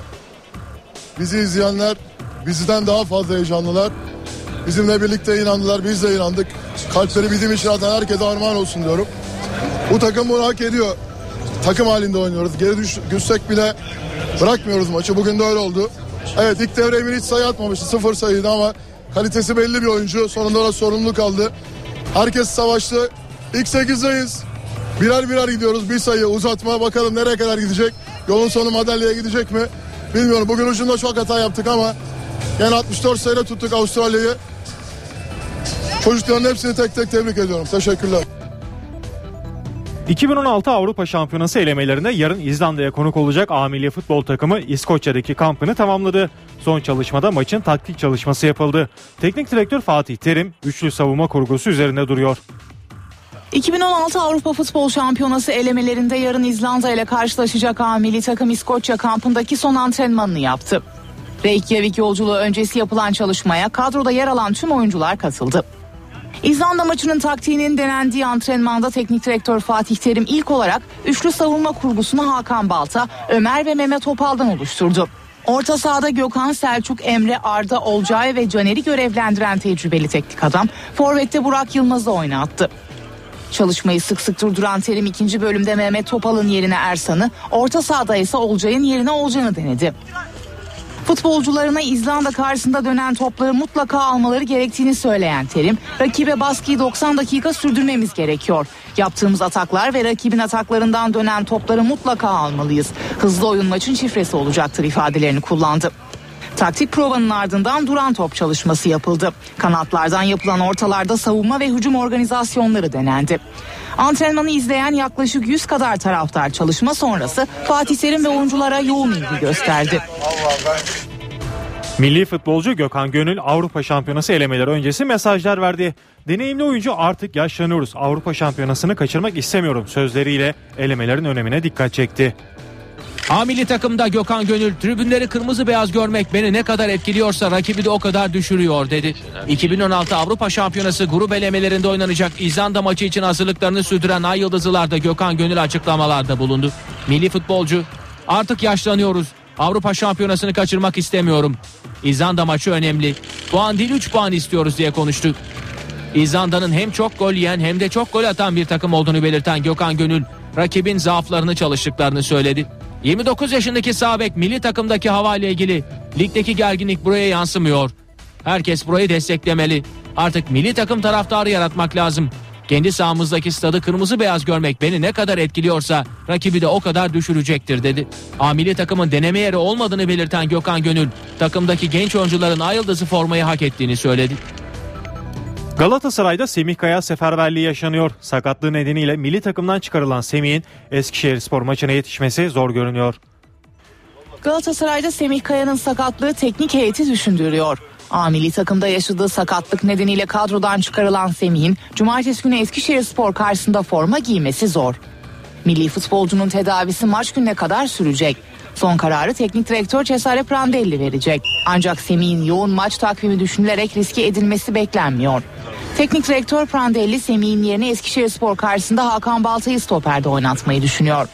bizi izleyenler bizden daha fazla heyecanlılar. Bizimle birlikte inandılar, biz de inandık. Kalpleri bizim için atan herkese armağan olsun diyorum. Bu takım bunu hak ediyor. Takım halinde oynuyoruz. Geri düşsek bile bırakmıyoruz maçı. Bugün de öyle oldu. Evet, ilk devre Emir hiç sayı atmamıştı. 0 sayıydı ama kalitesi belli bir oyuncu. Sonunda da sorumlu kaldı. Herkes savaştı. İlk 8'deyiz. Birer birer gidiyoruz. Bir sayı uzatma. Bakalım nereye kadar gidecek? Yolun sonu madalyaya gidecek mi? Bilmiyorum. Bugün ucunda çok hata yaptık ama yani 64 sayıda tuttuk Avustralya'yı. Çocukların hepsini tek tek tebrik ediyorum. Teşekkürler. 2016 Avrupa Şampiyonası elemelerinde yarın İzlanda'ya konuk olacak A milli futbol takımı İskoçya'daki kampını tamamladı. Son çalışmada maçın taktik çalışması yapıldı. Teknik direktör Fatih Terim üçlü savunma kurgusu üzerinde duruyor. 2016 Avrupa Futbol Şampiyonası elemelerinde yarın İzlanda ile karşılaşacak A milli takım İskoçya kampındaki son antrenmanını yaptı. Reykjavik yolculuğu öncesi yapılan çalışmaya kadroda yer alan tüm oyuncular katıldı. İzlanda maçının taktiğinin denendiği antrenmanda teknik direktör Fatih Terim ilk olarak üçlü savunma kurgusunu Hakan Balta, Ömer ve Mehmet Opal'dan oluşturdu. Orta sahada Gökhan, Selçuk, Emre, Arda, Olcay ve Caner'i görevlendiren tecrübeli teknik adam forvette Burak Yılmaz'ı oynattı. Çalışmayı sık sık durduran Terim ikinci bölümde Mehmet Topal'ın yerine Ersan'ı, orta sahada ise Olcay'ın yerine Olcan'ı denedi. Futbolcularına İzlanda karşısında dönen topları mutlaka almaları gerektiğini söyleyen Terim, rakibe baskıyı 90 dakika sürdürmemiz gerekiyor. Yaptığımız ataklar ve rakibin ataklarından dönen topları mutlaka almalıyız. Hızlı oyun maçın şifresi olacaktır ifadelerini kullandı. Taktik provanın ardından duran top çalışması yapıldı. Kanatlardan yapılan ortalarda savunma ve hücum organizasyonları denendi. Antrenmanı izleyen yaklaşık 100 kadar taraftar çalışma sonrası Fatih Terim ve oyunculara yoğun ilgi gösterdi. Milli futbolcu Gökhan Gönül Avrupa Şampiyonası elemeleri öncesi mesajlar verdi. Deneyimli oyuncu artık yaşlanıyoruz, Avrupa Şampiyonası'nı kaçırmak istemiyorum sözleriyle elemelerin önemine dikkat çekti. A milli takımda Gökhan Gönül tribünleri kırmızı beyaz görmek beni ne kadar etkiliyorsa rakibi de o kadar düşürüyor dedi. 2016 Avrupa Şampiyonası grup elemelerinde oynanacak İzlanda maçı için hazırlıklarını sürdüren Ay Yıldızlılar'da Gökhan Gönül açıklamalarda bulundu. Milli futbolcu artık yaşlanıyoruz. Avrupa Şampiyonası'nı kaçırmak istemiyorum. İzlanda maçı önemli. Puan değil 3 puan istiyoruz diye konuştuk. İzlanda'nın hem çok gol yiyen hem de çok gol atan bir takım olduğunu belirten Gökhan Gönül rakibin zaaflarını çalıştıklarını söyledi. 29 yaşındaki sağ bek milli takımdaki havayla ilgili ligdeki gerginlik buraya yansımıyor. Herkes burayı desteklemeli. Artık milli takım taraftarı yaratmak lazım. Kendi sahamızdaki stadı kırmızı beyaz görmek beni ne kadar etkiliyorsa rakibi de o kadar düşürecektir dedi. A milli takımın deneme yeri olmadığını belirten Gökhan Gönül takımdaki genç oyuncuların ay yıldızı formayı hak ettiğini söyledi. Galatasaray'da Semih Kaya seferberliği yaşanıyor. Sakatlığı nedeniyle milli takımdan çıkarılan Semih'in Eskişehirspor maçına yetişmesi zor görünüyor. Galatasaray'da Semih Kaya'nın sakatlığı teknik heyeti düşündürüyor. A milli takımda yaşadığı sakatlık nedeniyle kadrodan çıkarılan Semih'in cumartesi günü Eskişehirspor karşısında forma giymesi zor. Milli futbolcunun tedavisi maç gününe kadar sürecek. Son kararı teknik direktör Cesare Prandelli verecek. Ancak Semih'in yoğun maç takvimi düşünülerek riske edilmesi beklenmiyor. Teknik direktör Prandelli Semih'in yerine Eskişehirspor karşısında Hakan Baltay'ı stoperde oynatmayı düşünüyor.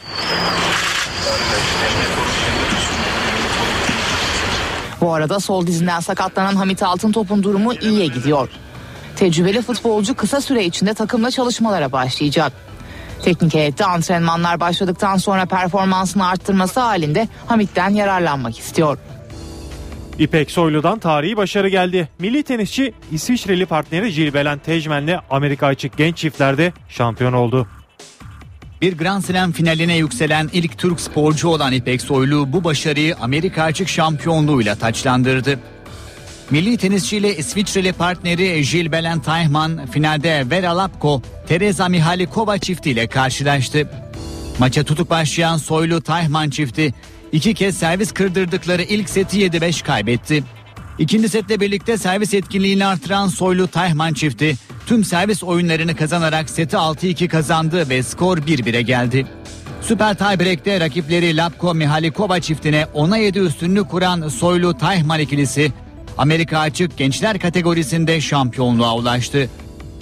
Bu arada sol dizinden sakatlanan Hamit Altıntop'un durumu iyiye gidiyor. Tecrübeli futbolcu kısa süre içinde takımla çalışmalara başlayacak. Teknik heyette antrenmanlar başladıktan sonra performansını arttırması halinde Hamit'ten yararlanmak istiyor. İpek Soylu'dan tarihi başarı geldi. Milli tenisçi İsviçreli partneri Gilbelen Tejmen'le Amerika Açık genç çiftlerde şampiyon oldu. Bir Grand Slam finaline yükselen ilk Türk sporcu olan İpek Soylu bu başarıyı Amerika Açık şampiyonluğuyla taçlandırdı. Milli tenisçiyle İsviçreli partneri Gilbelen Tejmen finalde Vera Lapko, Tereza Mihalikova çiftiyle karşılaştı. Maça tutuk başlayan Soylu-Tejmen çifti iki kez servis kırdırdıkları ilk seti 7-5 kaybetti. İkinci setle birlikte servis etkinliğini artıran Soylu-Tejmen çifti tüm servis oyunlarını kazanarak seti 6-2 kazandı ve skor 1-1'e geldi. Süper tiebreak'te rakipleri Lapko-Mihalikova çiftine 10'a 7 üstünlük kuran Soylu-Tejmen ikilisi Amerika Açık gençler kategorisinde şampiyonluğa ulaştı.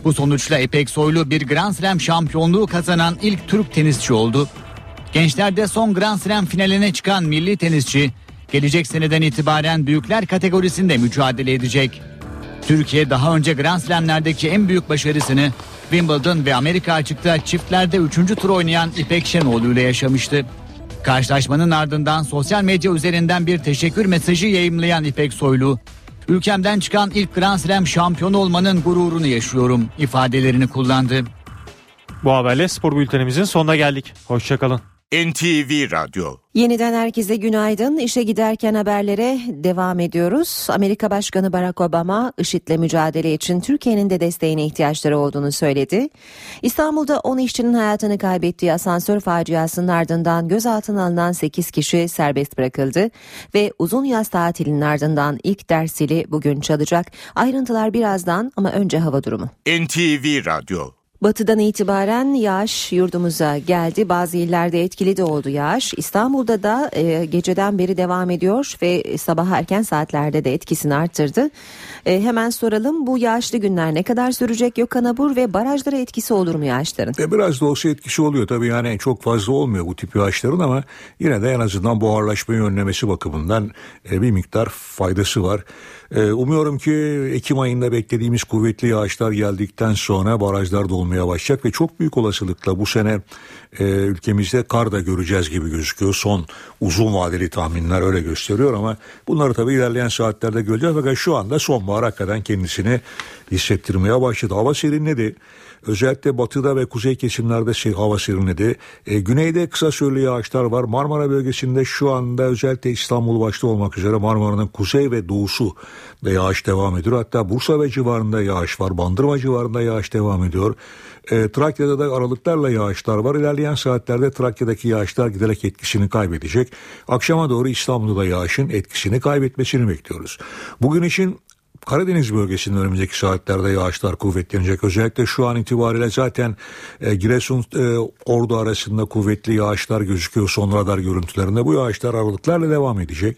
Bu sonuçla İpek Soylu bir Grand Slam şampiyonluğu kazanan ilk Türk tenisçi oldu. Gençlerde son Grand Slam finaline çıkan milli tenisçi gelecek seneden itibaren büyükler kategorisinde mücadele edecek. Türkiye daha önce Grand Slam'lerdeki en büyük başarısını Wimbledon ve Amerika Açık'ta çiftlerde 3. tur oynayan İpek Şenoğlu ile yaşamıştı. Karşılaşmanın ardından sosyal medya üzerinden bir teşekkür mesajı yayımlayan İpek Soylu, "Ülkemden çıkan ilk Grand Slam şampiyonu olmanın gururunu yaşıyorum" ifadelerini kullandı. Bu haberle spor bültenimizin sonuna geldik. Hoşçakalın. NTV Radyo. Yeniden herkese günaydın. İşe giderken haberlere devam ediyoruz. Amerika Başkanı Barack Obama, IŞİD'le mücadele için Türkiye'nin de desteğine ihtiyaçları olduğunu söyledi. İstanbul'da 10 işçinin hayatını kaybettiği asansör faciasının ardından gözaltına alınan 8 kişi serbest bırakıldı ve uzun yaz tatilinin ardından ilk ders zili bugün çalacak. Ayrıntılar birazdan ama önce hava durumu. NTV Radyo. Batıdan itibaren yağış yurdumuza geldi. Bazı illerde etkili de oldu yağış. İstanbul'da da geceden beri devam ediyor ve sabah erken saatlerde de etkisini arttırdı. Hemen soralım, bu yağışlı günler ne kadar sürecek? Gökhanabur ve barajlara etkisi olur mu yağışların? Biraz da olsa etkisi oluyor tabii, yani çok fazla olmuyor bu tip yağışların ama yine de en azından buharlaşmayı önlemesi bakımından bir miktar faydası var. Umuyorum ki Ekim ayında beklediğimiz kuvvetli yağışlar geldikten sonra barajlar dolmaya başlayacak ve çok büyük olasılıkla bu sene ülkemizde kar da göreceğiz gibi gözüküyor. Son uzun vadeli tahminler öyle gösteriyor ama bunları tabii ilerleyen saatlerde göreceğiz. Fakat şu anda sonbahar hakikaten kendisini hissettirmeye başladı. Hava serinledi. Özellikle batıda ve kuzey kesimlerde hava serinledi. Güneyde kısa süreli yağışlar var. Marmara bölgesinde şu anda özellikle İstanbul başta olmak üzere Marmara'nın kuzey ve doğusu da yağış devam ediyor. Hatta Bursa ve civarında yağış var. Bandırma civarında yağış devam ediyor. Trakya'da da aralıklarla yağışlar var. İlerleyen saatlerde Trakya'daki yağışlar giderek etkisini kaybedecek. Akşama doğru İstanbul'da da yağışın etkisini kaybetmesini bekliyoruz. Bugün için Karadeniz bölgesinin önümüzdeki saatlerde yağışlar kuvvetlenecek. Özellikle şu an itibariyle zaten Giresun Ordu arasında kuvvetli yağışlar gözüküyor son radar görüntülerinde. Bu yağışlar aralıklarla devam edecek.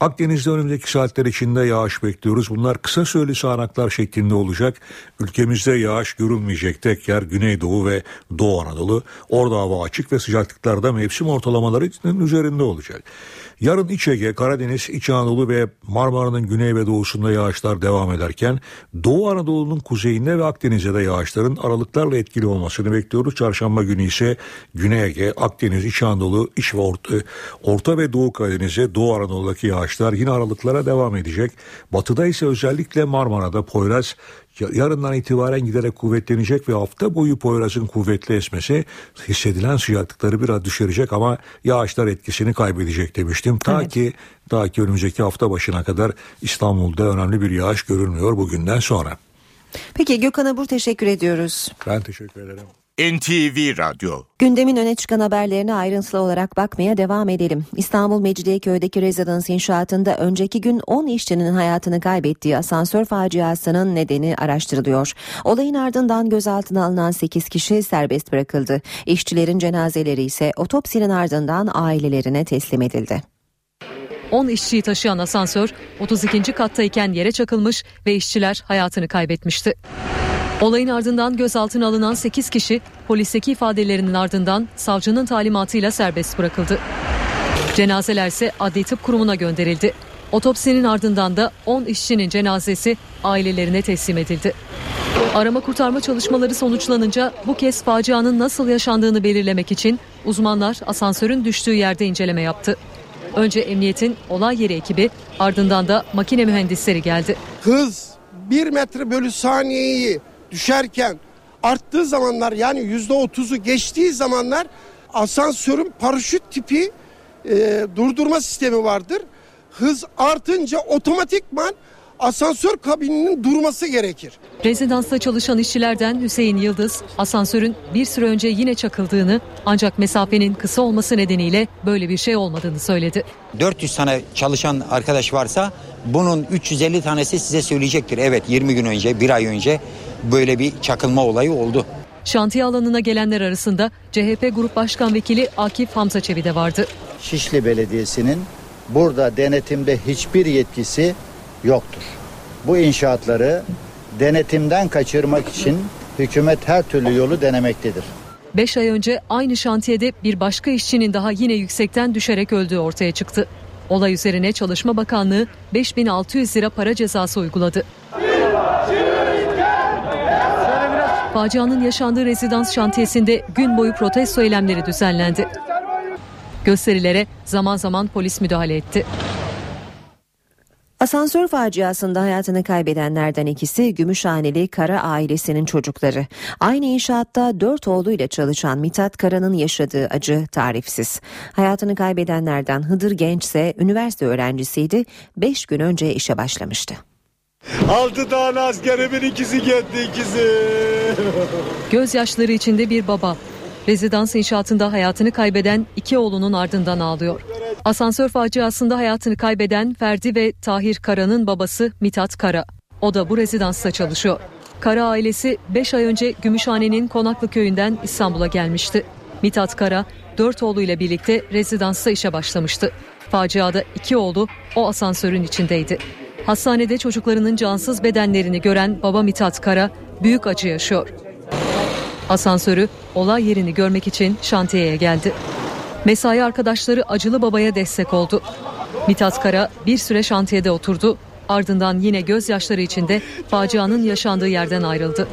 Akdeniz'de önümüzdeki saatler içinde yağış bekliyoruz. Bunlar kısa süreli sağanaklar şeklinde olacak. Ülkemizde yağış görünmeyecek tek yer Güneydoğu ve Doğu Anadolu. Orada hava açık ve sıcaklıklarda mevsim ortalamalarının üzerinde olacak. Yarın İç Ege, Karadeniz, İç Anadolu ve Marmara'nın güney ve doğusunda yağışlar devam ederken Doğu Anadolu'nun kuzeyinde ve Akdeniz'de de yağışların aralıklarla etkili olmasını bekliyoruz. Çarşamba günü ise Güney Ege, Akdeniz, İç Anadolu, İç ve Orta ve Doğu Karadeniz'e, Doğu Anadolu'daki yağışlar yine aralıklara devam edecek. Batıda ise özellikle Marmara'da Poyraz yarından itibaren giderek kuvvetlenecek ve hafta boyu Poyraz'ın kuvvetli esmesi hissedilen sıcaklıkları biraz düşürecek ama yağışlar etkisini kaybedecek demiştim. Ta ki önümüzdeki hafta başına kadar İstanbul'da önemli bir yağış görünmüyor bugünden sonra. Peki Gökhan Abur, teşekkür ediyoruz. Ben teşekkür ederim. NTV Radyo. Gündemin öne çıkan haberlerine ayrıntılı olarak bakmaya devam edelim. İstanbul Mecidiyeköy'deki rezidans inşaatında önceki gün 10 işçinin hayatını kaybettiği asansör faciasının nedeni araştırılıyor. Olayın ardından gözaltına alınan 8 kişi serbest bırakıldı. İşçilerin cenazeleri ise otopsinin ardından ailelerine teslim edildi. 10 işçiyi taşıyan asansör 32. kattayken yere çakılmış ve işçiler hayatını kaybetmişti. Olayın ardından gözaltına alınan 8 kişi polisteki ifadelerinin ardından savcının talimatıyla serbest bırakıldı. Cenazelerse Adli Tıp Kurumu'na gönderildi. Otopsinin ardından da 10 işçinin cenazesi ailelerine teslim edildi. Arama kurtarma çalışmaları sonuçlanınca bu kez facianın nasıl yaşandığını belirlemek için uzmanlar asansörün düştüğü yerde inceleme yaptı. Önce emniyetin olay yeri ekibi, ardından da makine mühendisleri geldi. Hız 1 metre bölü saniyeyi düşerken arttığı zamanlar, yani %30'u geçtiği zamanlar asansörün paraşüt tipi durdurma sistemi vardır. Hız artınca otomatikman asansör kabininin durması gerekir. Rezidansta çalışan işçilerden Hüseyin Yıldız, asansörün bir süre önce yine çakıldığını, ancak mesafenin kısa olması nedeniyle böyle bir şey olmadığını söyledi. 400 tane çalışan arkadaş varsa bunun 350 tanesi size söyleyecektir. Evet, 20 gün önce, bir ay önce böyle bir çakılma olayı oldu. Şantiye alanına gelenler arasında CHP Grup Başkan Vekili Akif Hamza Çebi de vardı. Şişli Belediyesi'nin burada denetimde hiçbir yetkisi yoktur. Bu inşaatları denetimden kaçırmak için hükümet her türlü yolu denemektedir. 5 ay önce aynı şantiyede bir başka işçinin daha yine yüksekten düşerek öldüğü ortaya çıktı. Olay üzerine Çalışma Bakanlığı 5.600 lira para cezası uyguladı. Facianın yaşandığı rezidans şantiyesinde gün boyu protesto eylemleri düzenlendi. Gösterilere zaman zaman polis müdahale etti. Asansör faciasında hayatını kaybedenlerden ikisi Gümüşhaneli Kara ailesinin çocukları. Aynı inşaatta 4 oğluyla çalışan Mithat Kara'nın yaşadığı acı tarifsiz. Hayatını kaybedenlerden Hıdır Genç ise üniversite öğrencisiydi. 5 gün önce işe başlamıştı. 6 tane askerimin ikisi gitti, ikisi. Gözyaşları içinde bir baba, rezidans inşaatında hayatını kaybeden 2 oğlunun ardından ağlıyor. Asansör faciasında hayatını kaybeden Ferdi ve Tahir Kara'nın babası Mithat Kara. O da bu rezidansta çalışıyor. Kara ailesi 5 ay önce Gümüşhane'nin Konaklı köyünden İstanbul'a gelmişti. Mithat Kara 4 oğluyla birlikte rezidansta işe başlamıştı. Faciada 2 oğlu o asansörün içindeydi. Hastanede çocuklarının cansız bedenlerini gören baba Mithat Kara büyük acı yaşıyor. Asansörü, olay yerini görmek için şantiyeye geldi. Mesai arkadaşları acılı babaya destek oldu. Mithat Kara bir süre şantiyede oturdu. Ardından yine gözyaşları içinde facianın yaşandığı yerden ayrıldı.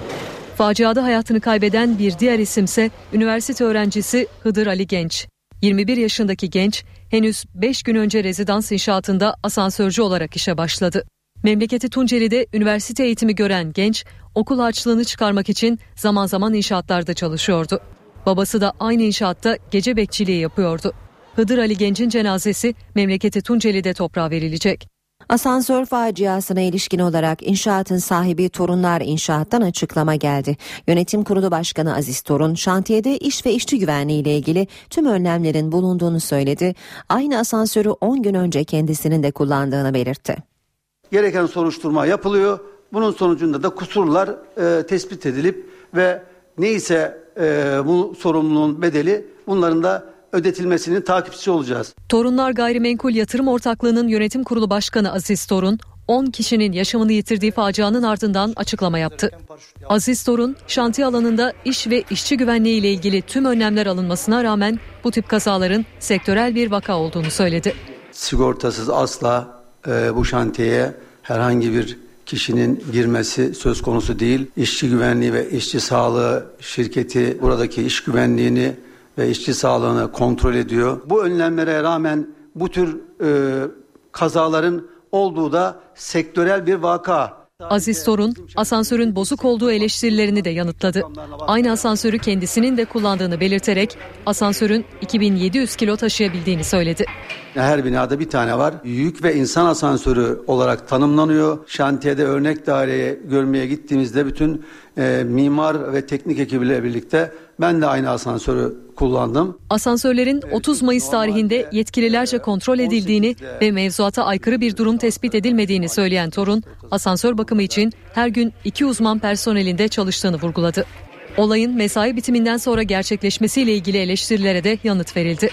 Faciada hayatını kaybeden bir diğer isimse üniversite öğrencisi Hıdır Ali Genç. 21 yaşındaki Genç henüz 5 gün önce rezidans inşaatında asansörcü olarak işe başladı. Memleketi Tunceli'de üniversite eğitimi gören Genç, okul harçlığını çıkarmak için zaman zaman inşaatlarda çalışıyordu. Babası da aynı inşaatta gece bekçiliği yapıyordu. Hıdır Ali Genç'in cenazesi memleketi Tunceli'de toprağa verilecek. Asansör faciasına ilişkin olarak inşaatın sahibi Torunlar İnşaat'tan açıklama geldi. Yönetim Kurulu Başkanı Aziz Torun, şantiyede iş ve işçi güvenliği ile ilgili tüm önlemlerin bulunduğunu söyledi. Aynı asansörü 10 gün önce kendisinin de kullandığını belirtti. Gereken soruşturma yapılıyor. Bunun sonucunda da kusurlar tespit edilip ve neyse bu sorumluluğun bedeli, bunların da ödetilmesinin takipçisi olacağız. Torunlar Gayrimenkul Yatırım Ortaklığı'nın yönetim kurulu başkanı Aziz Torun, 10 kişinin yaşamını yitirdiği facianın ardından açıklama yaptı. Aziz Torun, şantiye alanında iş ve işçi güvenliği ile ilgili tüm önlemler alınmasına rağmen bu tip kazaların sektörel bir vaka olduğunu söyledi. Sigortasız asla bu şantiyeye herhangi bir kişinin girmesi söz konusu değil. İşçi güvenliği ve işçi sağlığı şirketi buradaki iş güvenliğini ve işçi sağlığını kontrol ediyor. Bu önlemlere rağmen bu tür kazaların olduğu da sektörel bir vaka. Aziz Torun, asansörün bozuk olduğu eleştirilerini de yanıtladı. Aynı asansörü kendisinin de kullandığını belirterek asansörün 2700 kilo taşıyabildiğini söyledi. Her binada bir tane var. Yük ve insan asansörü olarak tanımlanıyor. Şantiyede örnek daireye görmeye gittiğimizde bütün mimar ve teknik ekibiyle birlikte ben de aynı asansörü kullandım. Asansörlerin 30 Mayıs tarihinde yetkililerce kontrol edildiğini ve mevzuata aykırı bir durum tespit edilmediğini söyleyen Torun, asansör bakımı için her gün 2 uzman personelinde çalıştığını vurguladı. Olayın mesai bitiminden sonra gerçekleşmesiyle ilgili eleştirilere de yanıt verildi.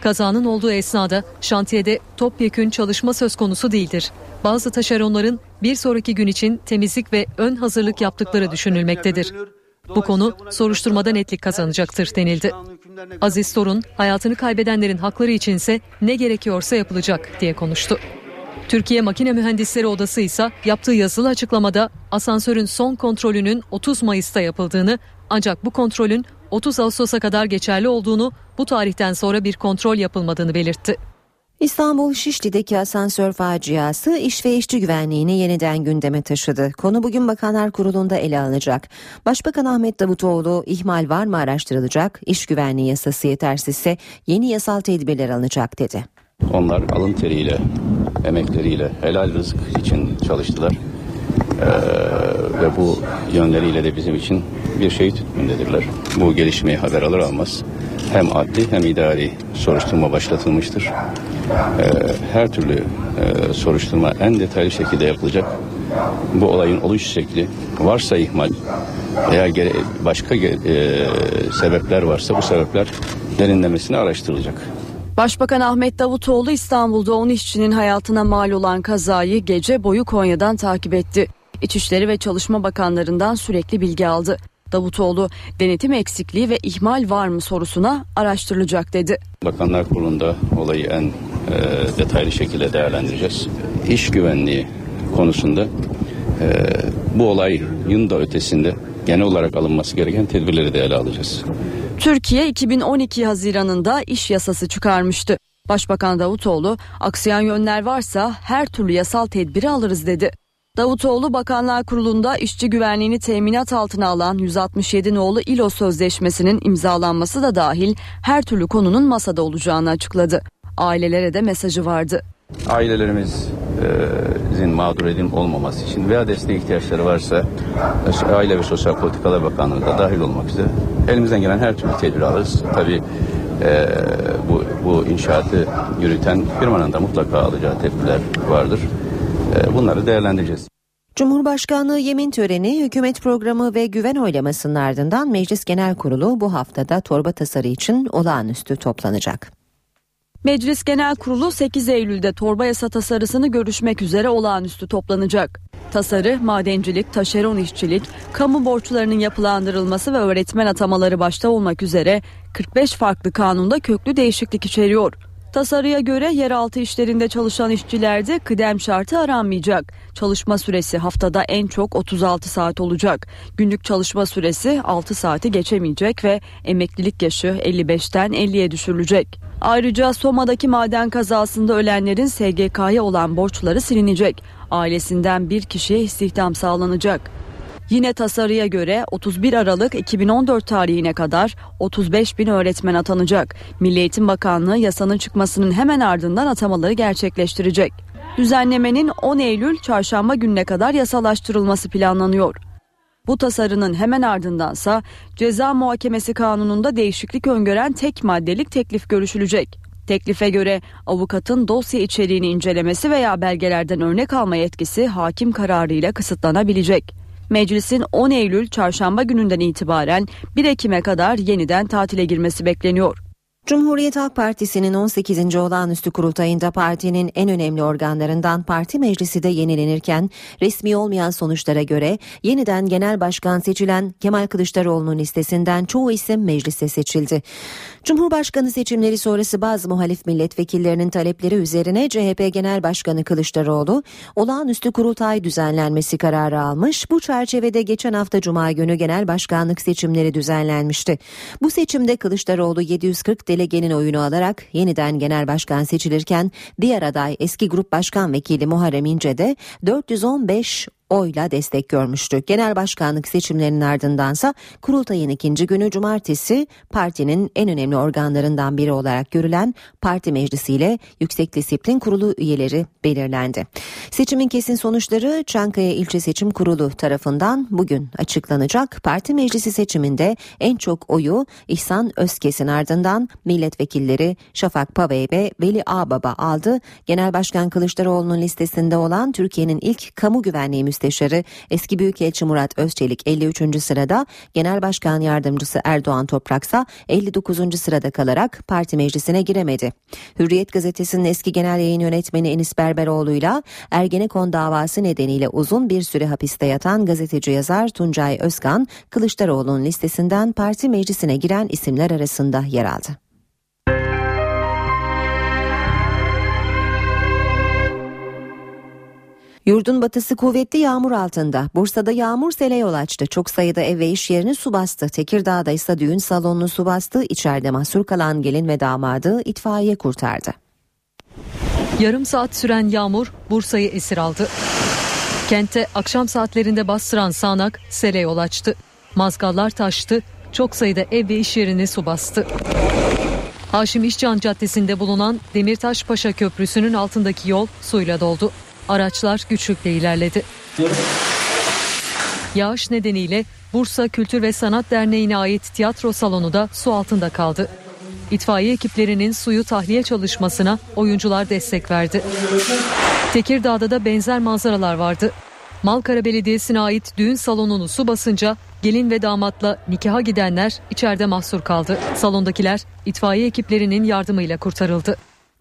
Kazanın olduğu esnada şantiyede topyekün çalışma söz konusu değildir. Bazı taşeronların bir sonraki gün için temizlik ve ön hazırlık yaptıkları düşünülmektedir. Bu konu soruşturmada netlik kazanacaktır denildi. Aziz Torun, hayatını kaybedenlerin hakları içinse ne gerekiyorsa yapılacak diye konuştu. Türkiye Makine Mühendisleri Odası ise yaptığı yazılı açıklamada asansörün son kontrolünün 30 Mayıs'ta yapıldığını, ancak bu kontrolün 30 Ağustos'a kadar geçerli olduğunu, bu tarihten sonra bir kontrol yapılmadığını belirtti. İstanbul Şişli'deki asansör faciası iş ve işçi güvenliğini yeniden gündeme taşıdı. Konu bugün Bakanlar Kurulu'nda ele alınacak. Başbakan Ahmet Davutoğlu, ihmal var mı araştırılacak, iş güvenliği yasası yetersizse yeni yasal tedbirler alınacak dedi. Onlar alın teriyle, emekleriyle, helal rızık için çalıştılar. Ve bu yönleriyle de bizim için bir şey tütmündedirler. Bu gelişmeyi haber alır almaz hem adli hem idari soruşturma başlatılmıştır. Her türlü soruşturma en detaylı şekilde yapılacak. Bu olayın oluş şekli, varsa ihmal veya başka sebepler varsa bu sebepler derinlemesine araştırılacak. Başbakan Ahmet Davutoğlu İstanbul'da 10 işçinin hayatına mal olan kazayı gece boyu Konya'dan takip etti. İçişleri ve Çalışma Bakanlarından sürekli bilgi aldı. Davutoğlu, denetim eksikliği ve ihmal var mı sorusuna araştırılacak dedi. Bakanlar Kurulu'nda olayı en detaylı şekilde değerlendireceğiz. İş güvenliği konusunda bu olayın da ötesinde genel olarak alınması gereken tedbirleri de ele alacağız. Türkiye 2012 Haziran'ında iş yasası çıkarmıştı. Başbakan Davutoğlu, aksayan yönler varsa her türlü yasal tedbiri alırız dedi. Davutoğlu, Bakanlar Kurulu'nda işçi güvenliğini teminat altına alan 167 nolu İLO Sözleşmesi'nin imzalanması da dahil her türlü konunun masada olacağını açıkladı. Ailelere de mesajı vardı. Ailelerimizin mağdur edilip olmaması için veya desteğe ihtiyaçları varsa Aile ve Sosyal Politikalar Bakanlığı da dahil olmak üzere elimizden gelen her türlü tedbiri alırız. Tabii bu inşaatı yürüten firmanın da mutlaka alacağı tedbirler vardır. Bunları değerlendireceğiz. Cumhurbaşkanlığı yemin töreni, hükümet programı ve güven oylamasının ardından Meclis Genel Kurulu bu haftada torba tasarı için olağanüstü toplanacak. Meclis Genel Kurulu 8 Eylül'de torba yasa tasarısını görüşmek üzere olağanüstü toplanacak. Tasarı, madencilik, taşeron işçilik, kamu borçlarının yapılandırılması ve öğretmen atamaları başta olmak üzere 45 farklı kanunda köklü değişiklik içeriyor. Tasarıya göre yeraltı işlerinde çalışan işçilerde kıdem şartı aranmayacak. Çalışma süresi haftada en çok 36 saat olacak. Günlük çalışma süresi 6 saati geçemeyecek ve emeklilik yaşı 55'ten 50'ye düşürülecek. Ayrıca Soma'daki maden kazasında ölenlerin SGK'ya olan borçları silinecek. Ailesinden bir kişiye istihdam sağlanacak. Yine tasarıya göre 31 Aralık 2014 tarihine kadar 35.000 öğretmen atanacak. Milli Eğitim Bakanlığı yasanın çıkmasının hemen ardından atamaları gerçekleştirecek. Düzenlemenin 10 Eylül çarşamba gününe kadar yasalaştırılması planlanıyor. Bu tasarının hemen ardındansa ceza muhakemesi kanununda değişiklik öngören tek maddelik teklif görüşülecek. Teklife göre avukatın dosya içeriğini incelemesi veya belgelerden örnek alma yetkisi hakim kararıyla kısıtlanabilecek. Meclisin 10 Eylül çarşamba gününden itibaren 1 Ekim'e kadar yeniden tatile girmesi bekleniyor. Cumhuriyet Halk Partisi'nin 18. olağanüstü kurultayında partinin en önemli organlarından parti meclisi de yenilenirken resmi olmayan sonuçlara göre yeniden genel başkan seçilen Kemal Kılıçdaroğlu'nun listesinden çoğu isim meclise seçildi. Cumhurbaşkanı seçimleri sonrası bazı muhalif milletvekillerinin talepleri üzerine CHP Genel Başkanı Kılıçdaroğlu olağanüstü kurultay düzenlenmesi kararı almış. Bu çerçevede geçen hafta Cuma günü genel başkanlık seçimleri düzenlenmişti. Bu seçimde Kılıçdaroğlu 740 delegenin oyunu alarak yeniden genel başkan seçilirken diğer aday eski grup başkan vekili Muharrem İnce de 415 oyla destek görmüştü. Genel başkanlık seçimlerinin ardındansa kurultayın ikinci günü cumartesi partinin en önemli organlarından biri olarak görülen parti meclisiyle Yüksek Disiplin Kurulu üyeleri belirlendi. Seçimin kesin sonuçları Çankaya İlçe Seçim Kurulu tarafından bugün açıklanacak. Parti meclisi seçiminde en çok oyu İhsan Özkes'in ardından milletvekilleri Şafak Pabey ve Veli Ağbaba aldı. Genel Başkan Kılıçdaroğlu'nun listesinde olan Türkiye'nin ilk kamu güvenliği Müsteşarı eski Büyükelçi Murat Özçelik 53. sırada, Genel Başkan Yardımcısı Erdoğan Topraksa 59. sırada kalarak parti meclisine giremedi. Hürriyet gazetesinin eski genel yayın yönetmeni Enis Berberoğlu'yla Ergenekon davası nedeniyle uzun bir süre hapiste yatan gazeteci yazar Tuncay Özkan, Kılıçdaroğlu'nun listesinden parti meclisine giren isimler arasında yer aldı. Yurdun batısı kuvvetli yağmur altında. Bursa'da yağmur sele yol açtı. Çok sayıda ev ve iş yerini su bastı. Tekirdağ'da ise düğün salonunu su bastı. İçeride mahsur kalan gelin ve damadı itfaiye kurtardı. Yarım saat süren yağmur Bursa'yı esir aldı. Kente akşam saatlerinde bastıran sağanak sele yol açtı. Mazgallar taştı. Çok sayıda ev ve iş yerini su bastı. Haşim İşcan Caddesi'nde bulunan Demirtaşpaşa Köprüsü'nün altındaki yol suyla doldu. Araçlar güçlükle ilerledi. Yağış nedeniyle Bursa Kültür ve Sanat Derneği'ne ait tiyatro salonu da su altında kaldı. İtfaiye ekiplerinin suyu tahliye çalışmasına oyuncular destek verdi. Tekirdağ'da da benzer manzaralar vardı. Malkara Belediyesi'ne ait düğün salonunu su basınca gelin ve damatla nikaha gidenler içeride mahsur kaldı. Salondakiler itfaiye ekiplerinin yardımıyla kurtarıldı.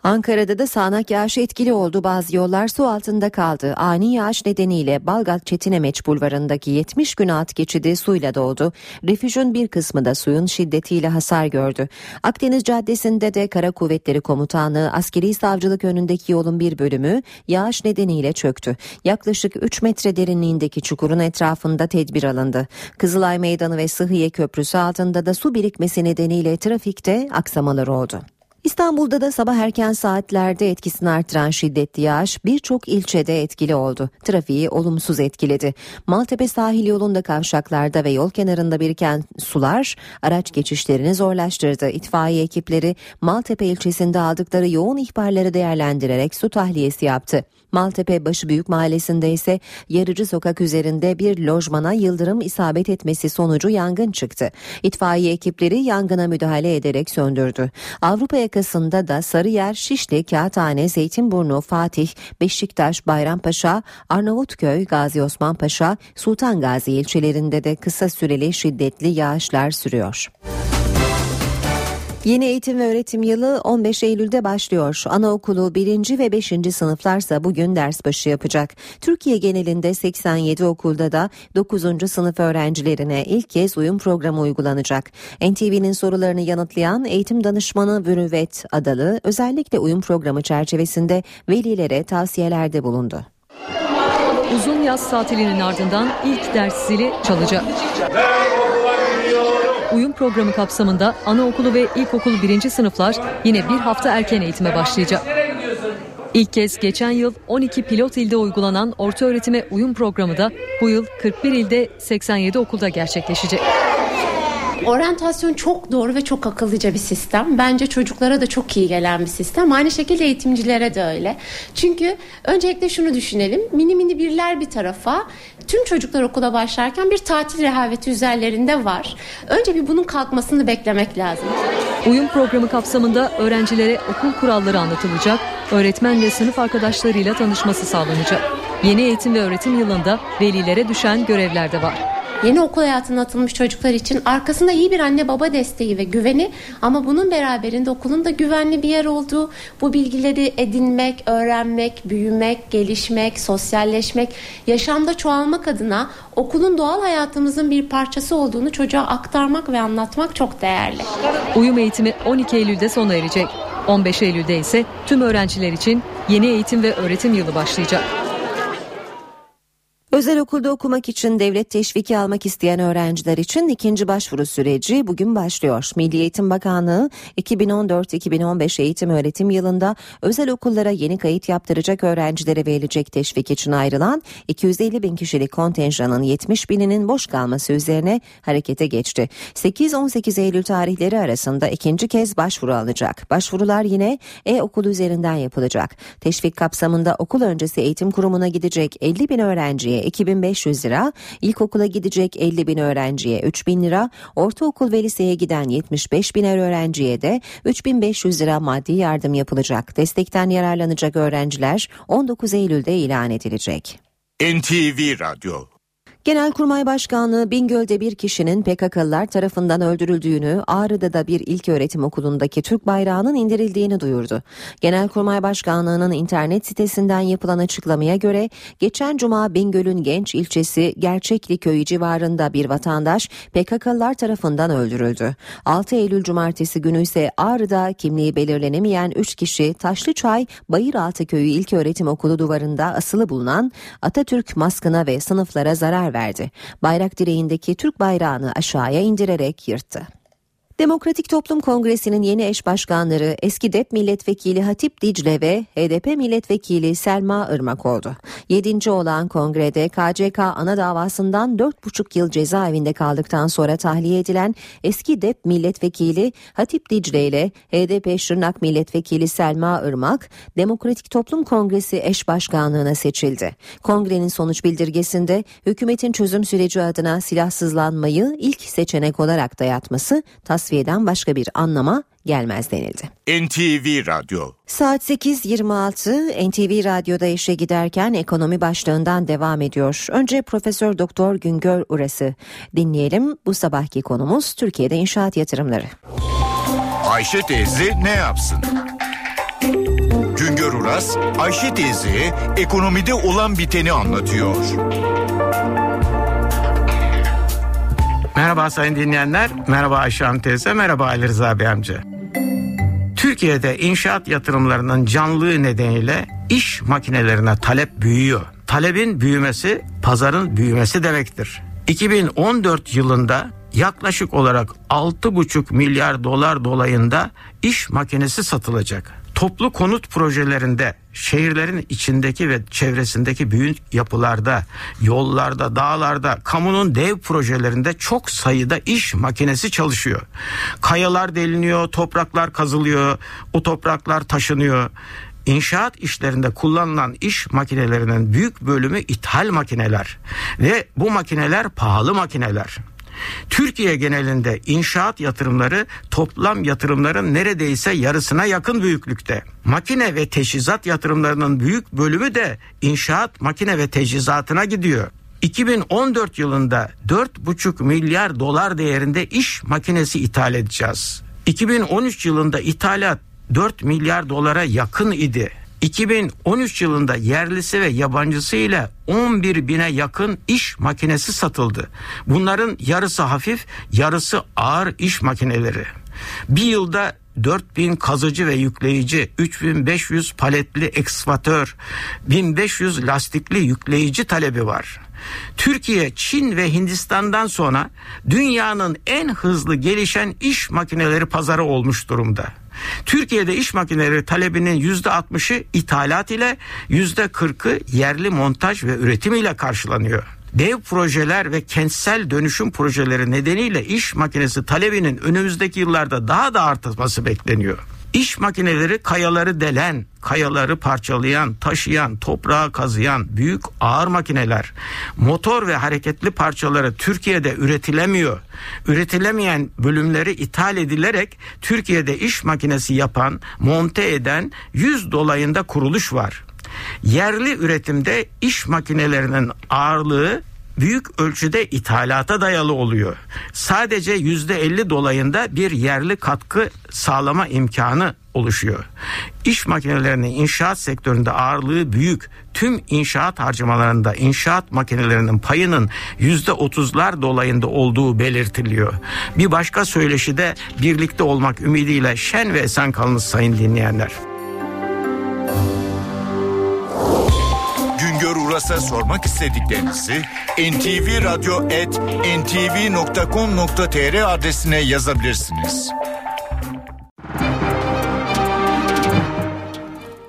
Ankara'da da sağanak yağış etkili oldu. Bazı yollar su altında kaldı. Ani yağış nedeniyle Balgat Çetinemeç bulvarındaki 70 Günaltı geçidi suyla doldu. Refüjün bir kısmı da suyun şiddetiyle hasar gördü. Akdeniz Caddesi'nde de Kara Kuvvetleri Komutanlığı Askeri Savcılık önündeki yolun bir bölümü yağış nedeniyle çöktü. Yaklaşık 3 metre derinliğindeki çukurun etrafında tedbir alındı. Kızılay Meydanı ve Sıhhiye Köprüsü altında da su birikmesi nedeniyle trafikte aksamalar oldu. İstanbul'da da sabah erken saatlerde etkisini artıran şiddetli yağış birçok ilçede etkili oldu. Trafiği olumsuz etkiledi. Maltepe sahil yolunda kavşaklarda ve yol kenarında biriken sular araç geçişlerini zorlaştırdı. İtfaiye ekipleri Maltepe ilçesinde aldıkları yoğun ihbarları değerlendirerek su tahliyesi yaptı. Maltepe Başıbüyük Mahallesi'nde ise Yarıcı Sokak üzerinde bir lojmana yıldırım isabet etmesi sonucu yangın çıktı. İtfaiye ekipleri yangına müdahale ederek söndürdü. Avrupa yakasında da Sarıyer, Şişli, Kağıthane, Zeytinburnu, Fatih, Beşiktaş, Bayrampaşa, Arnavutköy, Gazi Osmanpaşa, Sultan Gazi ilçelerinde de kısa süreli şiddetli yağışlar sürüyor. Yeni eğitim ve öğretim yılı 15 Eylül'de başlıyor. Anaokulu 1. ve 5. sınıflarsa bugün ders başı yapacak. Türkiye genelinde 87 okulda da 9. sınıf öğrencilerine ilk kez uyum programı uygulanacak. NTV'nin sorularını yanıtlayan eğitim danışmanı Bürüvvet Adalı özellikle uyum programı çerçevesinde velilere tavsiyelerde bulundu. Uzun yaz tatilinin ardından ilk ders zili çalacak. Uyum programı kapsamında anaokulu ve ilkokul 1. sınıflar yine bir hafta erken eğitime başlayacak. İlk kez geçen yıl 12 pilot ilde uygulanan ortaöğretime uyum programı da bu yıl 41 ilde 87 okulda gerçekleşecek. Oryantasyon çok doğru ve çok akıllıca bir sistem. Bence çocuklara da çok iyi gelen bir sistem. Aynı şekilde eğitimcilere de öyle. Çünkü öncelikle şunu düşünelim. Mini mini birler bir tarafa. Tüm çocuklar okula başlarken bir tatil rehaveti üzerlerinde var. Önce bir bunun kalkmasını beklemek lazım. Uyum programı kapsamında öğrencilere okul kuralları anlatılacak, öğretmen ve sınıf arkadaşlarıyla tanışması sağlanacak. Yeni eğitim ve öğretim yılında velilere düşen görevler de var. Yeni okul hayatına atılmış çocuklar için arkasında iyi bir anne baba desteği ve güveni, ama bunun beraberinde okulun da güvenli bir yer olduğu, bu bilgileri edinmek, öğrenmek, büyümek, gelişmek, sosyalleşmek, yaşamda çoğalmak adına okulun doğal hayatımızın bir parçası olduğunu çocuğa aktarmak ve anlatmak çok değerli. Uyum eğitimi 12 Eylül'de sona erecek. 15 Eylül'de ise tüm öğrenciler için yeni eğitim ve öğretim yılı başlayacak. Özel okulda okumak için devlet teşviki almak isteyen öğrenciler için ikinci başvuru süreci bugün başlıyor. Milli Eğitim Bakanlığı 2014-2015 eğitim öğretim yılında özel okullara yeni kayıt yaptıracak öğrencilere verilecek teşvik için ayrılan 250 bin kişilik kontenjanın 70 bininin boş kalması üzerine harekete geçti. 8-18 Eylül tarihleri arasında ikinci kez başvuru alınacak. Başvurular yine e-okul üzerinden yapılacak. Teşvik kapsamında okul öncesi eğitim kurumuna gidecek 50 bin öğrenciye 2500 lira, ilkokula gidecek 50 bin öğrenciye 3000 lira, ortaokul ve liseye giden 75 biner öğrenciye de 3500 lira maddi yardım yapılacak. Destekten yararlanacak öğrenciler 19 Eylül'de ilan edilecek. NTV Radyo. Genelkurmay Başkanlığı Bingöl'de bir kişinin PKK'lılar tarafından öldürüldüğünü, Ağrı'da da bir ilköğretim okulundaki Türk bayrağının indirildiğini duyurdu. Genelkurmay Başkanlığı'nın internet sitesinden yapılan açıklamaya göre geçen cuma Bingöl'ün Genç ilçesi Gerçekli Köyü civarında bir vatandaş PKK'lılar tarafından öldürüldü. 6 Eylül cumartesi günü ise Ağrı'da kimliği belirlenemeyen 3 kişi Taşlıçay Bayıraltı Köyü İlköğretim Okulu duvarında asılı bulunan Atatürk maskına ve sınıflara zarar verdi. Bayrak direğindeki Türk bayrağını aşağıya indirerek yırttı. Demokratik Toplum Kongresi'nin yeni eş başkanları eski DEP milletvekili Hatip Dicle ve HDP milletvekili Selma Irmak oldu. 7. olan kongrede KCK ana davasından 4,5 yıl cezaevinde kaldıktan sonra tahliye edilen eski DEP milletvekili Hatip Dicle ile HDP Şırnak milletvekili Selma Irmak Demokratik Toplum Kongresi eş başkanlığına seçildi. Kongrenin sonuç bildirgesinde hükümetin çözüm süreci adına silahsızlanmayı ilk seçenek olarak dayatması tasfiyeden başka bir anlama gelmez denildi. NTV Radyo. Saat 8.26 NTV Radyo'da işe giderken ekonomi başlığından devam ediyor. Önce Profesör Doktor Güngör Uras'ı dinleyelim. Bu sabahki konumuz Türkiye'de inşaat yatırımları. Ayşe teyze ne yapsın? Güngör Uras, Ayşe teyzeye ekonomide olan biteni anlatıyor. Merhaba sayın dinleyenler, merhaba Ayşe Hanım teyze, merhaba Ali Rıza Bey amca. Türkiye'de inşaat yatırımlarının canlılığı nedeniyle iş makinelerine talep büyüyor. Talebin büyümesi pazarın büyümesi demektir. 2014 yılında yaklaşık olarak 6,5 milyar dolar dolayında iş makinesi satılacak. Toplu konut projelerinde, şehirlerin içindeki ve çevresindeki büyük yapılarda, yollarda, dağlarda, kamunun dev projelerinde çok sayıda iş makinesi çalışıyor. Kayalar deliniyor, topraklar kazılıyor, o topraklar taşınıyor. İnşaat işlerinde kullanılan iş makinelerinin büyük bölümü ithal makineler ve bu makineler pahalı makineler. Türkiye genelinde inşaat yatırımları toplam yatırımların neredeyse yarısına yakın büyüklükte. Makine ve teçhizat yatırımlarının büyük bölümü de inşaat makine ve teçhizatına gidiyor. 2014 yılında 4,5 milyar dolar değerinde iş makinesi ithal edeceğiz. 2013 yılında ithalat 4 milyar dolara yakın idi. 2013 yılında yerlisi ve yabancısı ile 11 bine yakın iş makinesi satıldı. Bunların yarısı hafif, yarısı ağır iş makineleri. Bir yılda 4.000 kazıcı ve yükleyici, 3.500 paletli ekskavatör, 1.500 lastikli yükleyici talebi var. Türkiye, Çin ve Hindistan'dan sonra dünyanın en hızlı gelişen iş makineleri pazarı olmuş durumda. Türkiye'de iş makineleri talebinin %60'ı ithalat ile %40'ı yerli montaj ve üretim ile karşılanıyor. Dev projeler ve kentsel dönüşüm projeleri nedeniyle iş makinesi talebinin önümüzdeki yıllarda daha da artması bekleniyor. İş makineleri kayaları delen, kayaları parçalayan, taşıyan, toprağa kazıyan büyük ağır makineler. Motor ve hareketli parçaları Türkiye'de üretilemiyor. Üretilemeyen bölümleri ithal edilerek Türkiye'de iş makinesi yapan, monte eden 100 dolayında kuruluş var. Yerli üretimde iş makinelerinin ağırlığı büyük ölçüde ithalata dayalı oluyor. Sadece %50 dolayında bir yerli katkı sağlama imkanı oluşuyor. İş makinelerinin inşaat sektöründe ağırlığı büyük. Tüm inşaat harcamalarında inşaat makinelerinin payının %30'lar dolayında olduğu belirtiliyor. Bir başka söyleşide birlikte olmak ümidiyle şen ve esen kalınız sayın dinleyenler. Burası sormak istediklerinizi ntvradyo@ntv.com.tr adresine yazabilirsiniz.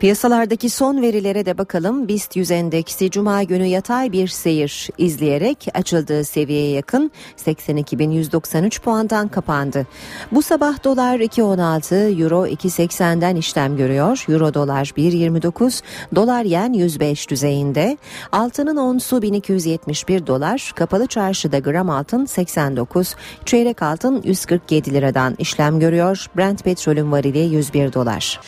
Piyasalardaki son verilere de bakalım. BIST 100 endeksi cuma günü yatay bir seyir izleyerek açıldığı seviyeye yakın 82.193 puandan kapandı. Bu sabah dolar 2.16, euro 2.80'den işlem görüyor. Euro dolar 1.29, dolar yen 105 düzeyinde. Altının onsu 1271 dolar, kapalı çarşıda gram altın 89, çeyrek altın 147 liradan işlem görüyor. Brent petrolün varili 101 dolar.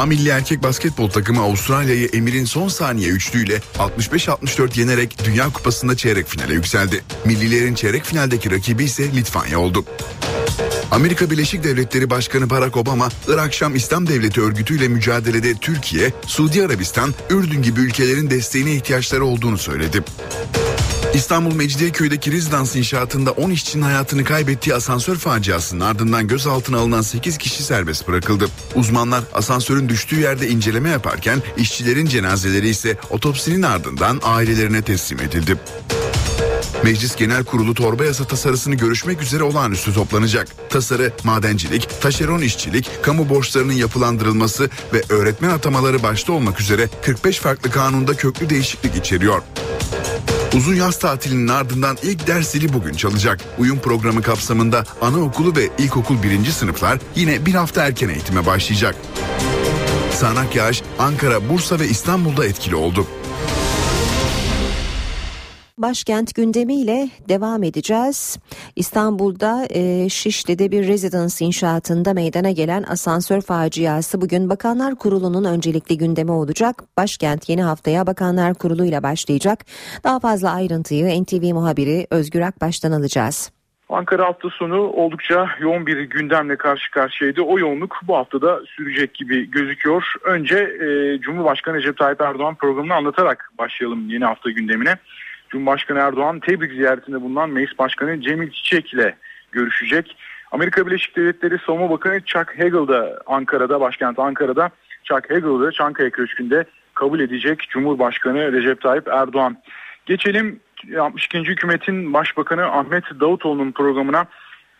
A milli erkek basketbol takımı Avustralya'yı Emir'in son saniye üçlüğüyle 65-64 yenerek Dünya Kupası'nda çeyrek finale yükseldi. Millilerin çeyrek finaldeki rakibi ise Litvanya oldu. Amerika Birleşik Devletleri Başkanı Barack Obama, Irak-Şam İslam Devleti örgütüyle mücadelede Türkiye, Suudi Arabistan, Ürdün gibi ülkelerin desteğine ihtiyaçları olduğunu söyledi. İstanbul Mecidiyeköy'deki rezidans inşaatında 10 işçinin hayatını kaybettiği asansör faciasının ardından gözaltına alınan 8 kişi serbest bırakıldı. Uzmanlar asansörün düştüğü yerde inceleme yaparken işçilerin cenazeleri ise otopsinin ardından ailelerine teslim edildi. Meclis Genel Kurulu torba yasa tasarısını görüşmek üzere olağanüstü toplanacak. Tasarı, madencilik, taşeron işçilik, kamu borçlarının yapılandırılması ve öğretmen atamaları başta olmak üzere 45 farklı kanunda köklü değişiklik içeriyor. Uzun yaz tatilinin ardından ilk ders zili bugün çalacak. Uyum programı kapsamında anaokulu ve ilkokul 1. sınıflar yine bir hafta erken eğitime başlayacak. Sağanak yağış Ankara, Bursa ve İstanbul'da etkili oldu. Başkent gündemiyle devam edeceğiz. İstanbul'da Şişli'de bir rezidans inşaatında meydana gelen asansör faciası bugün Bakanlar Kurulu'nun öncelikli gündemi olacak. Başkent yeni haftaya Bakanlar Kurulu ile başlayacak. Daha fazla ayrıntıyı NTV muhabiri Özgür Akbaş'tan alacağız. Ankara hafta sonu oldukça yoğun bir gündemle karşı karşıyaydı. O yoğunluk bu hafta da sürecek gibi gözüküyor. Önce Cumhurbaşkanı Recep Tayyip Erdoğan programını anlatarak başlayalım yeni hafta gündemine. Cumhurbaşkanı Erdoğan Tebrik ziyaretinde bulunan Meclis Başkanı Cemil Çiçek ile görüşecek. Amerika Birleşik Devletleri Savunma Bakanı Chuck Hagel de Ankara'da, başkent Ankara'da Chuck Hagel de Çankaya Köşkü'nde kabul edecek Cumhurbaşkanı Recep Tayyip Erdoğan. Geçelim 62. Hükümetin Başbakanı Ahmet Davutoğlu'nun programına.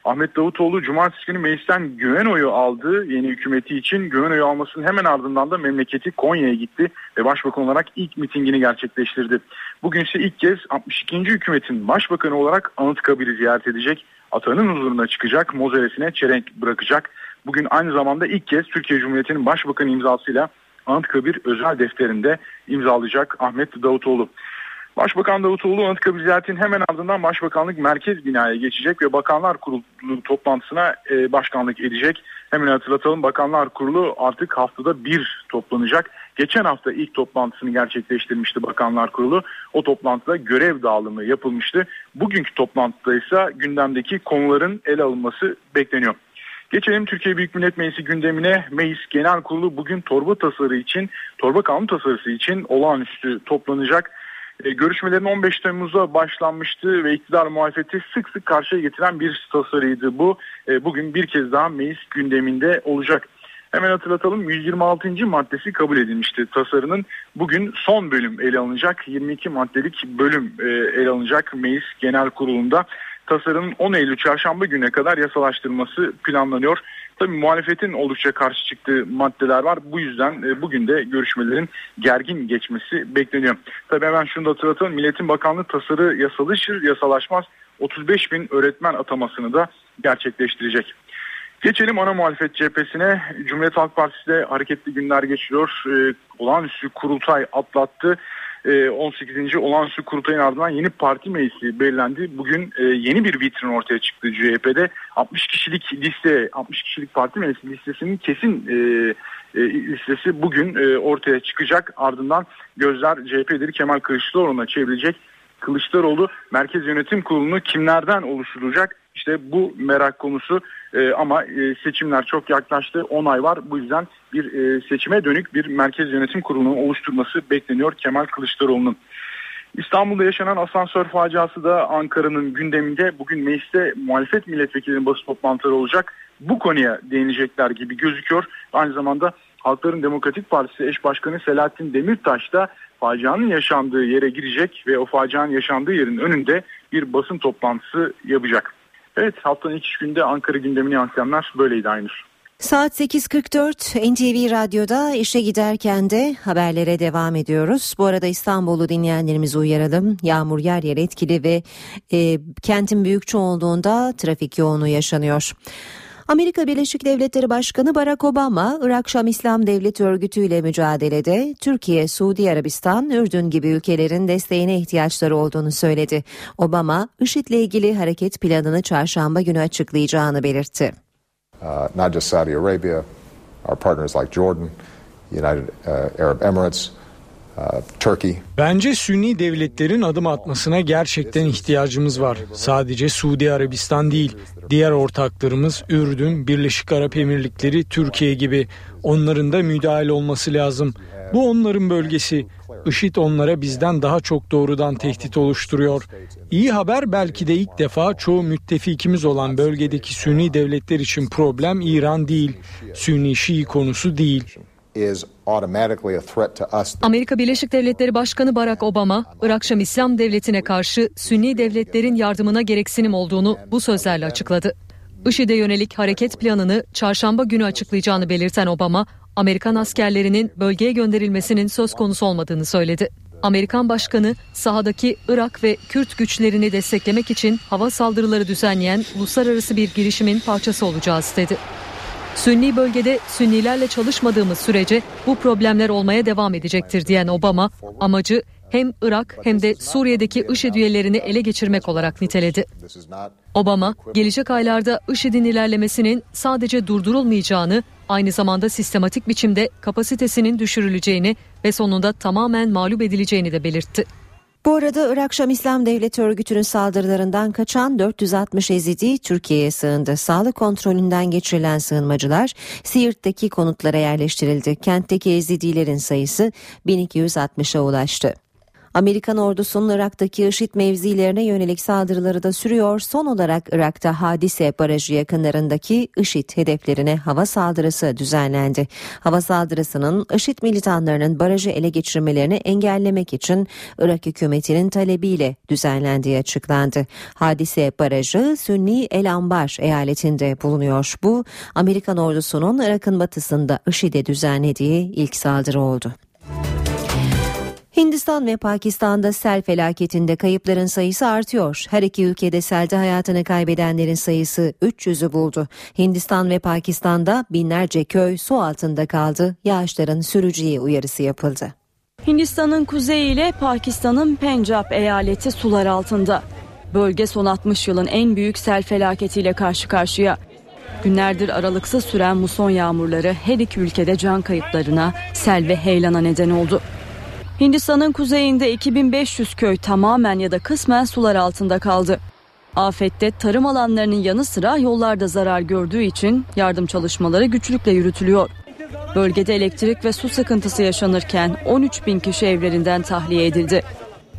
Ahmet Davutoğlu cumartesi günü meclisten güven oyu aldı. Yeni hükümeti için güven oyu almasının hemen ardından da memleketi Konya'ya gitti ve başbakan olarak ilk mitingini gerçekleştirdi. Bugün ise ilk kez 62. hükümetin başbakanı olarak Anıtkabir'i ziyaret edecek. Atanın huzuruna çıkacak, mozeresine çelenk bırakacak. Bugün aynı zamanda ilk kez Türkiye Cumhuriyeti'nin başbakanı imzasıyla Anıtkabir özel defterinde imzalayacak Ahmet Davutoğlu. Başbakan Davutoğlu Anıtkabir ziyaretinin hemen ardından Başbakanlık Merkez Binaya geçecek ve Bakanlar Kurulu toplantısına başkanlık edecek. Hemen hatırlatalım, Bakanlar Kurulu artık haftada bir toplanacak. Geçen hafta ilk toplantısını gerçekleştirmişti Bakanlar Kurulu. O toplantıda görev dağılımı yapılmıştı. Bugünkü toplantıda ise gündemdeki konuların ele alınması bekleniyor. Geçelim Türkiye Büyük Millet Meclisi gündemine. Meclis Genel Kurulu bugün torba kanun tasarısı için olağanüstü toplanacak. Görüşmelerin 15 Temmuz'da başlanmıştı ve iktidar muhalefeti sık sık karşıya getiren bir tasarıydı bu. Bugün bir kez daha meclis gündeminde olacak. Hemen hatırlatalım, 126. maddesi kabul edilmişti tasarının. Bugün son bölüm ele alınacak. 22 maddelik bölüm ele alınacak meclis genel kurulunda. Tasarının 10 Eylül çarşamba gününe kadar yasalaştırılması planlanıyor. Tabii muhalefetin oldukça karşı çıktığı maddeler var. Bu yüzden bugün de görüşmelerin gergin geçmesi bekleniyor. Tabii hemen şunu da hatırlatalım. Milli Eğitim Bakanlığı tasarı yasalaşır yasalaşmaz 35 bin öğretmen atamasını da gerçekleştirecek. Geçelim ana muhalefet cephesine. Cumhuriyet Halk Partisi'de hareketli günler geçiriyor. Olağanüstü kurultay atlattı. 18. olağanüstü kurultayın ardından yeni parti meclisi belirlendi. Bugün yeni bir vitrin ortaya çıktı CHP'de. 60 kişilik parti meclisi listesinin kesin listesi bugün ortaya çıkacak. Ardından gözler CHP lideri Kemal Kılıçdaroğlu'na çevrilecek. Kılıçdaroğlu Merkez Yönetim Kurulu'nu kimlerden oluşturacak? İşte bu merak konusu ama seçimler çok yaklaştı. 10 ay var. Bu yüzden bir seçime dönük bir merkez yönetim kurulunun oluşturması bekleniyor Kemal Kılıçdaroğlu'nun. İstanbul'da yaşanan asansör faciası da Ankara'nın gündeminde. Bugün mecliste muhalefet milletvekillerinin basın toplantıları olacak. Bu konuya değinecekler gibi gözüküyor. Aynı zamanda Halkların Demokratik Partisi eş başkanı Selahattin Demirtaş da facianın yaşandığı yere girecek ve o facianın yaşandığı yerin önünde bir basın toplantısı yapacak. Evet, haftanın ilk günde Ankara gündemini yansıyanlar böyleydi Aynur. Saat 8.44 NTV Radyo'da işe giderken de haberlere devam ediyoruz. Bu arada İstanbul'u dinleyenlerimizi uyaralım. Yağmur yer yer etkili ve kentin büyük çoğunluğunda trafik yoğunluğu yaşanıyor. Amerika Birleşik Devletleri Başkanı Barack Obama, Irak-Şam İslam Devleti örgütüyle mücadelede Türkiye, Suudi Arabistan, Ürdün gibi ülkelerin desteğine ihtiyaçları olduğunu söyledi. Obama, IŞİD'le ilgili hareket planını çarşamba günü açıklayacağını belirtti. Not just Saudi Arabia, our partners like Jordan United Arab Emirates, Turkey. Bence Sünni devletlerin adım atmasına gerçekten ihtiyacımız var. Sadece Suudi Arabistan değil, diğer ortaklarımız Ürdün, Birleşik Arap Emirlikleri, Türkiye gibi onların da müdahil olması lazım. Bu onların bölgesi. IŞİD onlara bizden daha çok doğrudan tehdit oluşturuyor. İyi haber, belki de ilk defa çoğu müttefikimiz olan bölgedeki Sünni devletler için problem İran değil, Sünni-Şii konusu değil. Amerika Birleşik Devletleri Başkanı Barack Obama, Irak-Şam İslam Devleti'ne karşı Sünni devletlerin yardımına gereksinim olduğunu bu sözlerle açıkladı. IŞİD'e yönelik hareket planını çarşamba günü açıklayacağını belirten Obama, Amerikan askerlerinin bölgeye gönderilmesinin söz konusu olmadığını söyledi. Amerikan Başkanı, sahadaki Irak ve Kürt güçlerini desteklemek için hava saldırıları düzenleyen uluslararası bir girişimin parçası olacağız dedi. Sünni bölgede Sünnilerle çalışmadığımız sürece bu problemler olmaya devam edecektir diyen Obama, amacı hem Irak hem de Suriye'deki IŞİD üyelerini ele geçirmek olarak niteledi. Obama, gelecek aylarda IŞİD'in ilerlemesinin sadece durdurulmayacağını, aynı zamanda sistematik biçimde kapasitesinin düşürüleceğini ve sonunda tamamen mağlup edileceğini de belirtti. Bu arada Irak-Şam İslam Devleti örgütünün saldırılarından kaçan 460 Ezidi Türkiye'ye sığındı. Sağlık kontrolünden geçirilen sığınmacılar Siirt'teki konutlara yerleştirildi. Kentteki Ezidilerin sayısı 1260'a ulaştı. Amerikan ordusunun Irak'taki IŞİD mevzilerine yönelik saldırıları da sürüyor. Son olarak Irak'ta Hadise Barajı yakınlarındaki IŞİD hedeflerine hava saldırısı düzenlendi. Hava saldırısının IŞİD militanlarının barajı ele geçirmelerini engellemek için Irak hükümetinin talebiyle düzenlendiği açıklandı. Hadise Barajı Sünni El Anbar eyaletinde bulunuyor. Bu, Amerikan ordusunun Irak'ın batısında IŞİD'e düzenlediği ilk saldırı oldu. Hindistan ve Pakistan'da sel felaketinde kayıpların sayısı artıyor. Her iki ülkede selde hayatını kaybedenlerin sayısı 300'ü buldu. Hindistan ve Pakistan'da binlerce köy su altında kaldı. Yağışların süreceği uyarısı yapıldı. Hindistan'ın kuzeyi ile Pakistan'ın Pencap eyaleti sular altında. Bölge son 60 yılın en büyük sel felaketiyle karşı karşıya. Günlerdir aralıksız süren muson yağmurları her iki ülkede can kayıplarına, sel ve heyelana neden oldu. Hindistan'ın kuzeyinde 2500 köy tamamen ya da kısmen sular altında kaldı. Afette tarım alanlarının yanı sıra yollar da zarar gördüğü için yardım çalışmaları güçlükle yürütülüyor. Bölgede elektrik ve su sıkıntısı yaşanırken 13.000 kişi evlerinden tahliye edildi.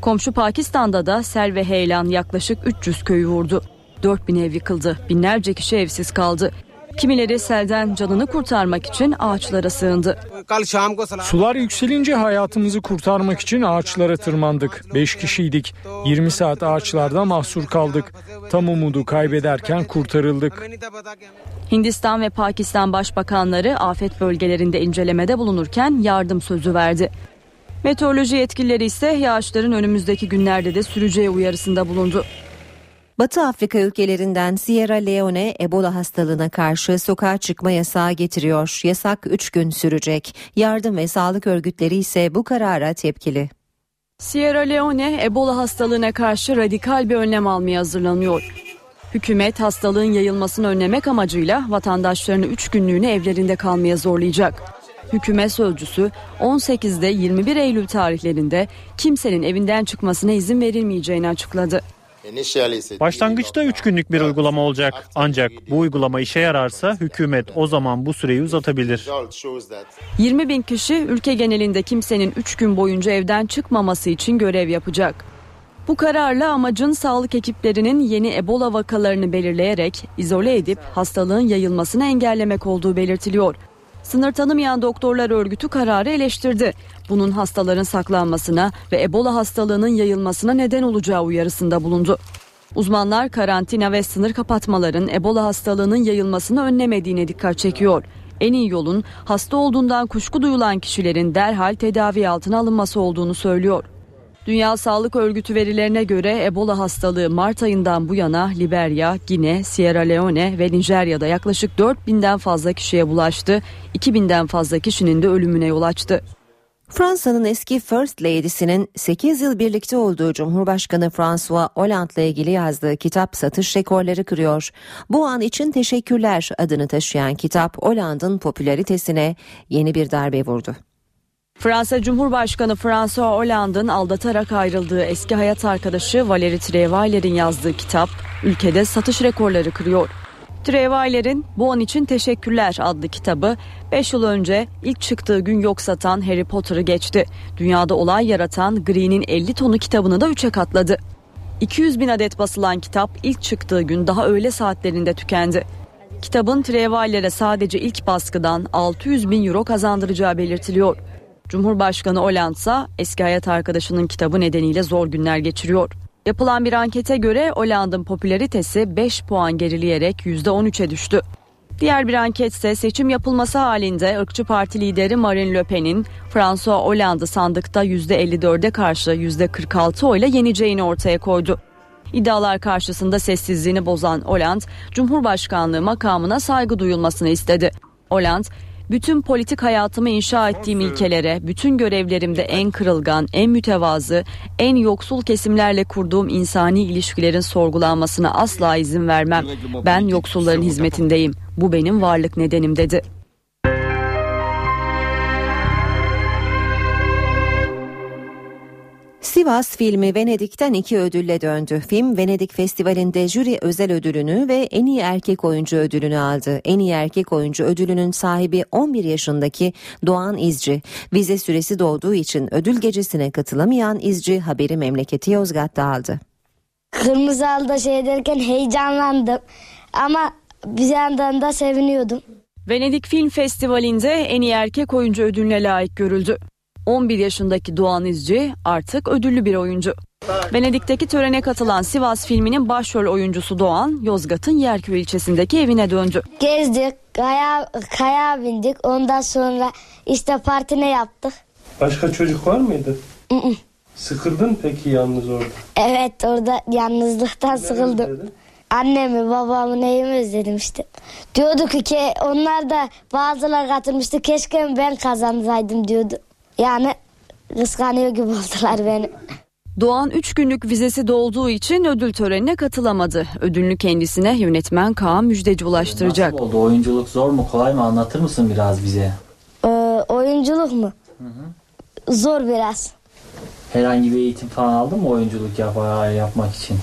Komşu Pakistan'da da sel ve heyelan yaklaşık 300 köyü vurdu. 4.000 ev yıkıldı, binlerce kişi evsiz kaldı. Kimileri selden canını kurtarmak için ağaçlara sığındı. Sular yükselince hayatımızı kurtarmak için ağaçlara tırmandık. 5 kişiydik. 20 saat ağaçlarda mahsur kaldık. Tam umudu kaybederken kurtarıldık. Hindistan ve Pakistan başbakanları afet bölgelerinde incelemede bulunurken yardım sözü verdi. Meteoroloji yetkilileri ise yağışların önümüzdeki günlerde de süreceği uyarısında bulundu. Batı Afrika ülkelerinden Sierra Leone, Ebola hastalığına karşı sokağa çıkma yasağı getiriyor. Yasak 3 gün sürecek. Yardım ve sağlık örgütleri ise bu karara tepkili. Sierra Leone, Ebola hastalığına karşı radikal bir önlem almaya hazırlanıyor. Hükümet hastalığın yayılmasını önlemek amacıyla vatandaşlarını 3 günlüğüne evlerinde kalmaya zorlayacak. Hükümet sözcüsü 18'de 21 Eylül tarihlerinde kimsenin evinden çıkmasına izin verilmeyeceğini açıkladı. Başlangıçta 3 günlük bir uygulama olacak. Ancak bu uygulama işe yararsa hükümet o zaman bu süreyi uzatabilir. 20.000 kişi ülke genelinde kimsenin 3 gün boyunca evden çıkmaması için görev yapacak. Bu kararla amacın sağlık ekiplerinin yeni Ebola vakalarını belirleyerek izole edip hastalığın yayılmasını engellemek olduğu belirtiliyor. Sınır tanımayan doktorlar örgütü kararı eleştirdi. Bunun hastaların saklanmasına ve Ebola hastalığının yayılmasına neden olacağı uyarısında bulundu. Uzmanlar karantina ve sınır kapatmaların Ebola hastalığının yayılmasını önlemediğine dikkat çekiyor. En iyi yolun hasta olduğundan kuşku duyulan kişilerin derhal tedavi altına alınması olduğunu söylüyor. Dünya Sağlık Örgütü verilerine göre Ebola hastalığı Mart ayından bu yana Liberya, Gine, Sierra Leone ve Nijerya'da yaklaşık 4.000'den fazla kişiye bulaştı, 2.000'den fazla kişinin de ölümüne yol açtı. Fransa'nın eski First Lady'sinin 8 yıl birlikte olduğu Cumhurbaşkanı François Hollande'la ilgili yazdığı kitap satış rekorları kırıyor. Bu an için teşekkürler adını taşıyan kitap Hollande'ın popülaritesine yeni bir darbe vurdu. Fransa Cumhurbaşkanı François Hollande'ın aldatarak ayrıldığı eski hayat arkadaşı Valérie Trierweiler'in yazdığı kitap ülkede satış rekorları kırıyor. Trierweiler'in Bu An İçin Teşekkürler adlı kitabı 5 yıl önce ilk çıktığı gün yok satan Harry Potter'ı geçti. Dünyada olay yaratan Green'in 50 tonu kitabını da 3'e katladı. 200 bin adet basılan kitap ilk çıktığı gün daha öğle saatlerinde tükendi. Kitabın Trierweiler'e sadece ilk baskıdan 600 bin euro kazandıracağı belirtiliyor. Cumhurbaşkanı Hollande ise eski hayat arkadaşının kitabı nedeniyle zor günler geçiriyor. Yapılan bir ankete göre Hollande'ın popülaritesi 5 puan gerileyerek %13'e düştü. Diğer bir anket ise seçim yapılması halinde ırkçı parti lideri Marine Le Pen'in François Hollande'ı sandıkta %54'e karşı %46 oyla yeneceğini ortaya koydu. İddialar karşısında sessizliğini bozan Hollande, Cumhurbaşkanlığı makamına saygı duyulmasını istedi. Hollande, "Bütün politik hayatımı inşa ettiğim ilkelere, bütün görevlerimde en kırılgan, en mütevazı, en yoksul kesimlerle kurduğum insani ilişkilerin sorgulanmasına asla izin vermem. Ben yoksulların hizmetindeyim. Bu benim varlık nedenim," dedi. Sivas filmi Venedik'ten 2 ödülle döndü. Film Venedik Festivali'nde jüri özel ödülünü ve en iyi erkek oyuncu ödülünü aldı. En iyi erkek oyuncu ödülünün sahibi 11 yaşındaki Doğan İzci. Vize süresi dolduğu için ödül gecesine katılamayan İzci haberi memleketi Yozgat'ta aldı. Kırmızı halıda derken heyecanlandım ama bir yandan da seviniyordum. Venedik Film Festivali'nde en iyi erkek oyuncu ödülüne layık görüldü. 11 yaşındaki Doğan İzci artık ödüllü bir oyuncu. Venedik'teki törene katılan Sivas filminin başrol oyuncusu Doğan, Yozgat'ın Yerköy ilçesindeki evine döndü. Gezdik, kaya bindik, ondan sonra işte partine yaptık. Başka çocuk var mıydı? Sıkıldın peki yalnız orada? Evet, orada yalnızlıktan sıkıldım. Annemi, babamı, neyimi özledim işte. Diyorduk ki onlar da bazıları katılmıştı, keşke ben kazansaydım diyordu. Yani kıskanıyor gibi oldular beni. Doğan 3 günlük vizesi dolduğu için ödül törenine katılamadı. Ödülünü kendisine yönetmen Kaan Müjdeci ulaştıracak. Nasıl oldu? Oyunculuk zor mu kolay mı? Anlatır mısın biraz bize? Oyunculuk mu? Hı-hı. Zor biraz. Herhangi bir eğitim falan aldın mı oyunculuk yapmak için?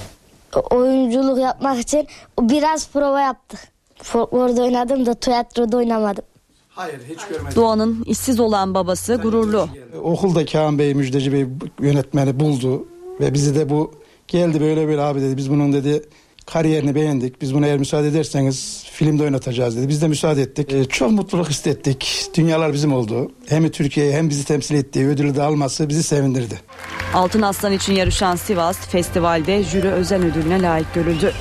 Oyunculuk yapmak için biraz prova yaptık. Folklorda oynadım da tiyatroda oynamadım. Hayır, hiç görmedim. Doğan'ın işsiz olan babası gururlu. Okulda Kaan Bey, Müjdeci Bey yönetmeni buldu ve bizi de bu geldi böyle abi dedi. Biz bunun dedi kariyerini beğendik. Biz buna eğer müsaade ederseniz filmde oynatacağız dedi. Biz de müsaade ettik. Çok mutluluk hissettik. Dünyalar bizim oldu. Hem Türkiye'yi hem bizi temsil ettiği ödülü de alması bizi sevindirdi. Altın Aslan için yarışan Sivas festivalde jüri özel ödülüne layık görüldü.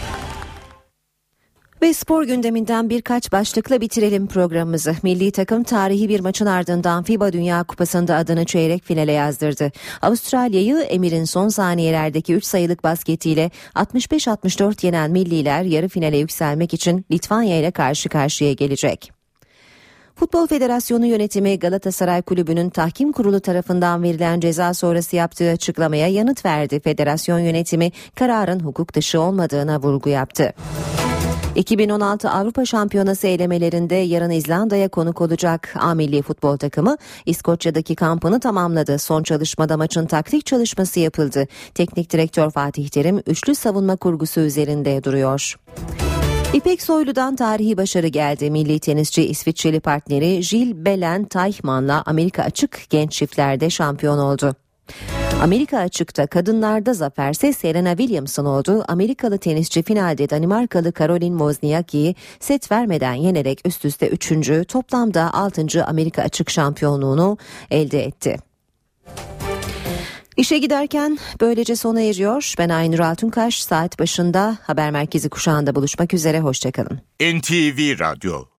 Ve spor gündeminden birkaç başlıkla bitirelim programımızı. Milli takım tarihi bir maçın ardından FIBA Dünya Kupası'nda adını çeyrek finale yazdırdı. Avustralya'yı Emir'in son saniyelerdeki 3 sayılık basketiyle 65-64 yenen milliler yarı finale yükselmek için Litvanya ile karşı karşıya gelecek. Futbol Federasyonu yönetimi Galatasaray Kulübü'nün tahkim kurulu tarafından verilen ceza sonrası yaptığı açıklamaya yanıt verdi. Federasyon yönetimi kararın hukuk dışı olmadığına vurgu yaptı. 2016 Avrupa Şampiyonası elemelerinde yarın İzlanda'ya konuk olacak A Milli Futbol Takımı İskoçya'daki kampını tamamladı. Son çalışmada maçın taktik çalışması yapıldı. Teknik direktör Fatih Terim üçlü savunma kurgusu üzerinde duruyor. İpek Soylu'dan tarihi başarı geldi. Milli tenisçi İsviçreli partneri Jill Belen Teichmann'la Amerika Açık genç çiftlerde şampiyon oldu. Amerika Açık'ta kadınlarda zaferse Serena Williams'ın oldu. Amerikalı tenisçi finalde Danimarkalı Caroline Wozniacki'yi set vermeden yenerek üst üste 3. toplamda 6. Amerika Açık şampiyonluğunu elde etti. İşe giderken böylece sona eriyor. Ben Aynur Altunkaş, saat başında Haber Merkezi Kuşağı'nda buluşmak üzere. Hoşçakalın. NTV Radyo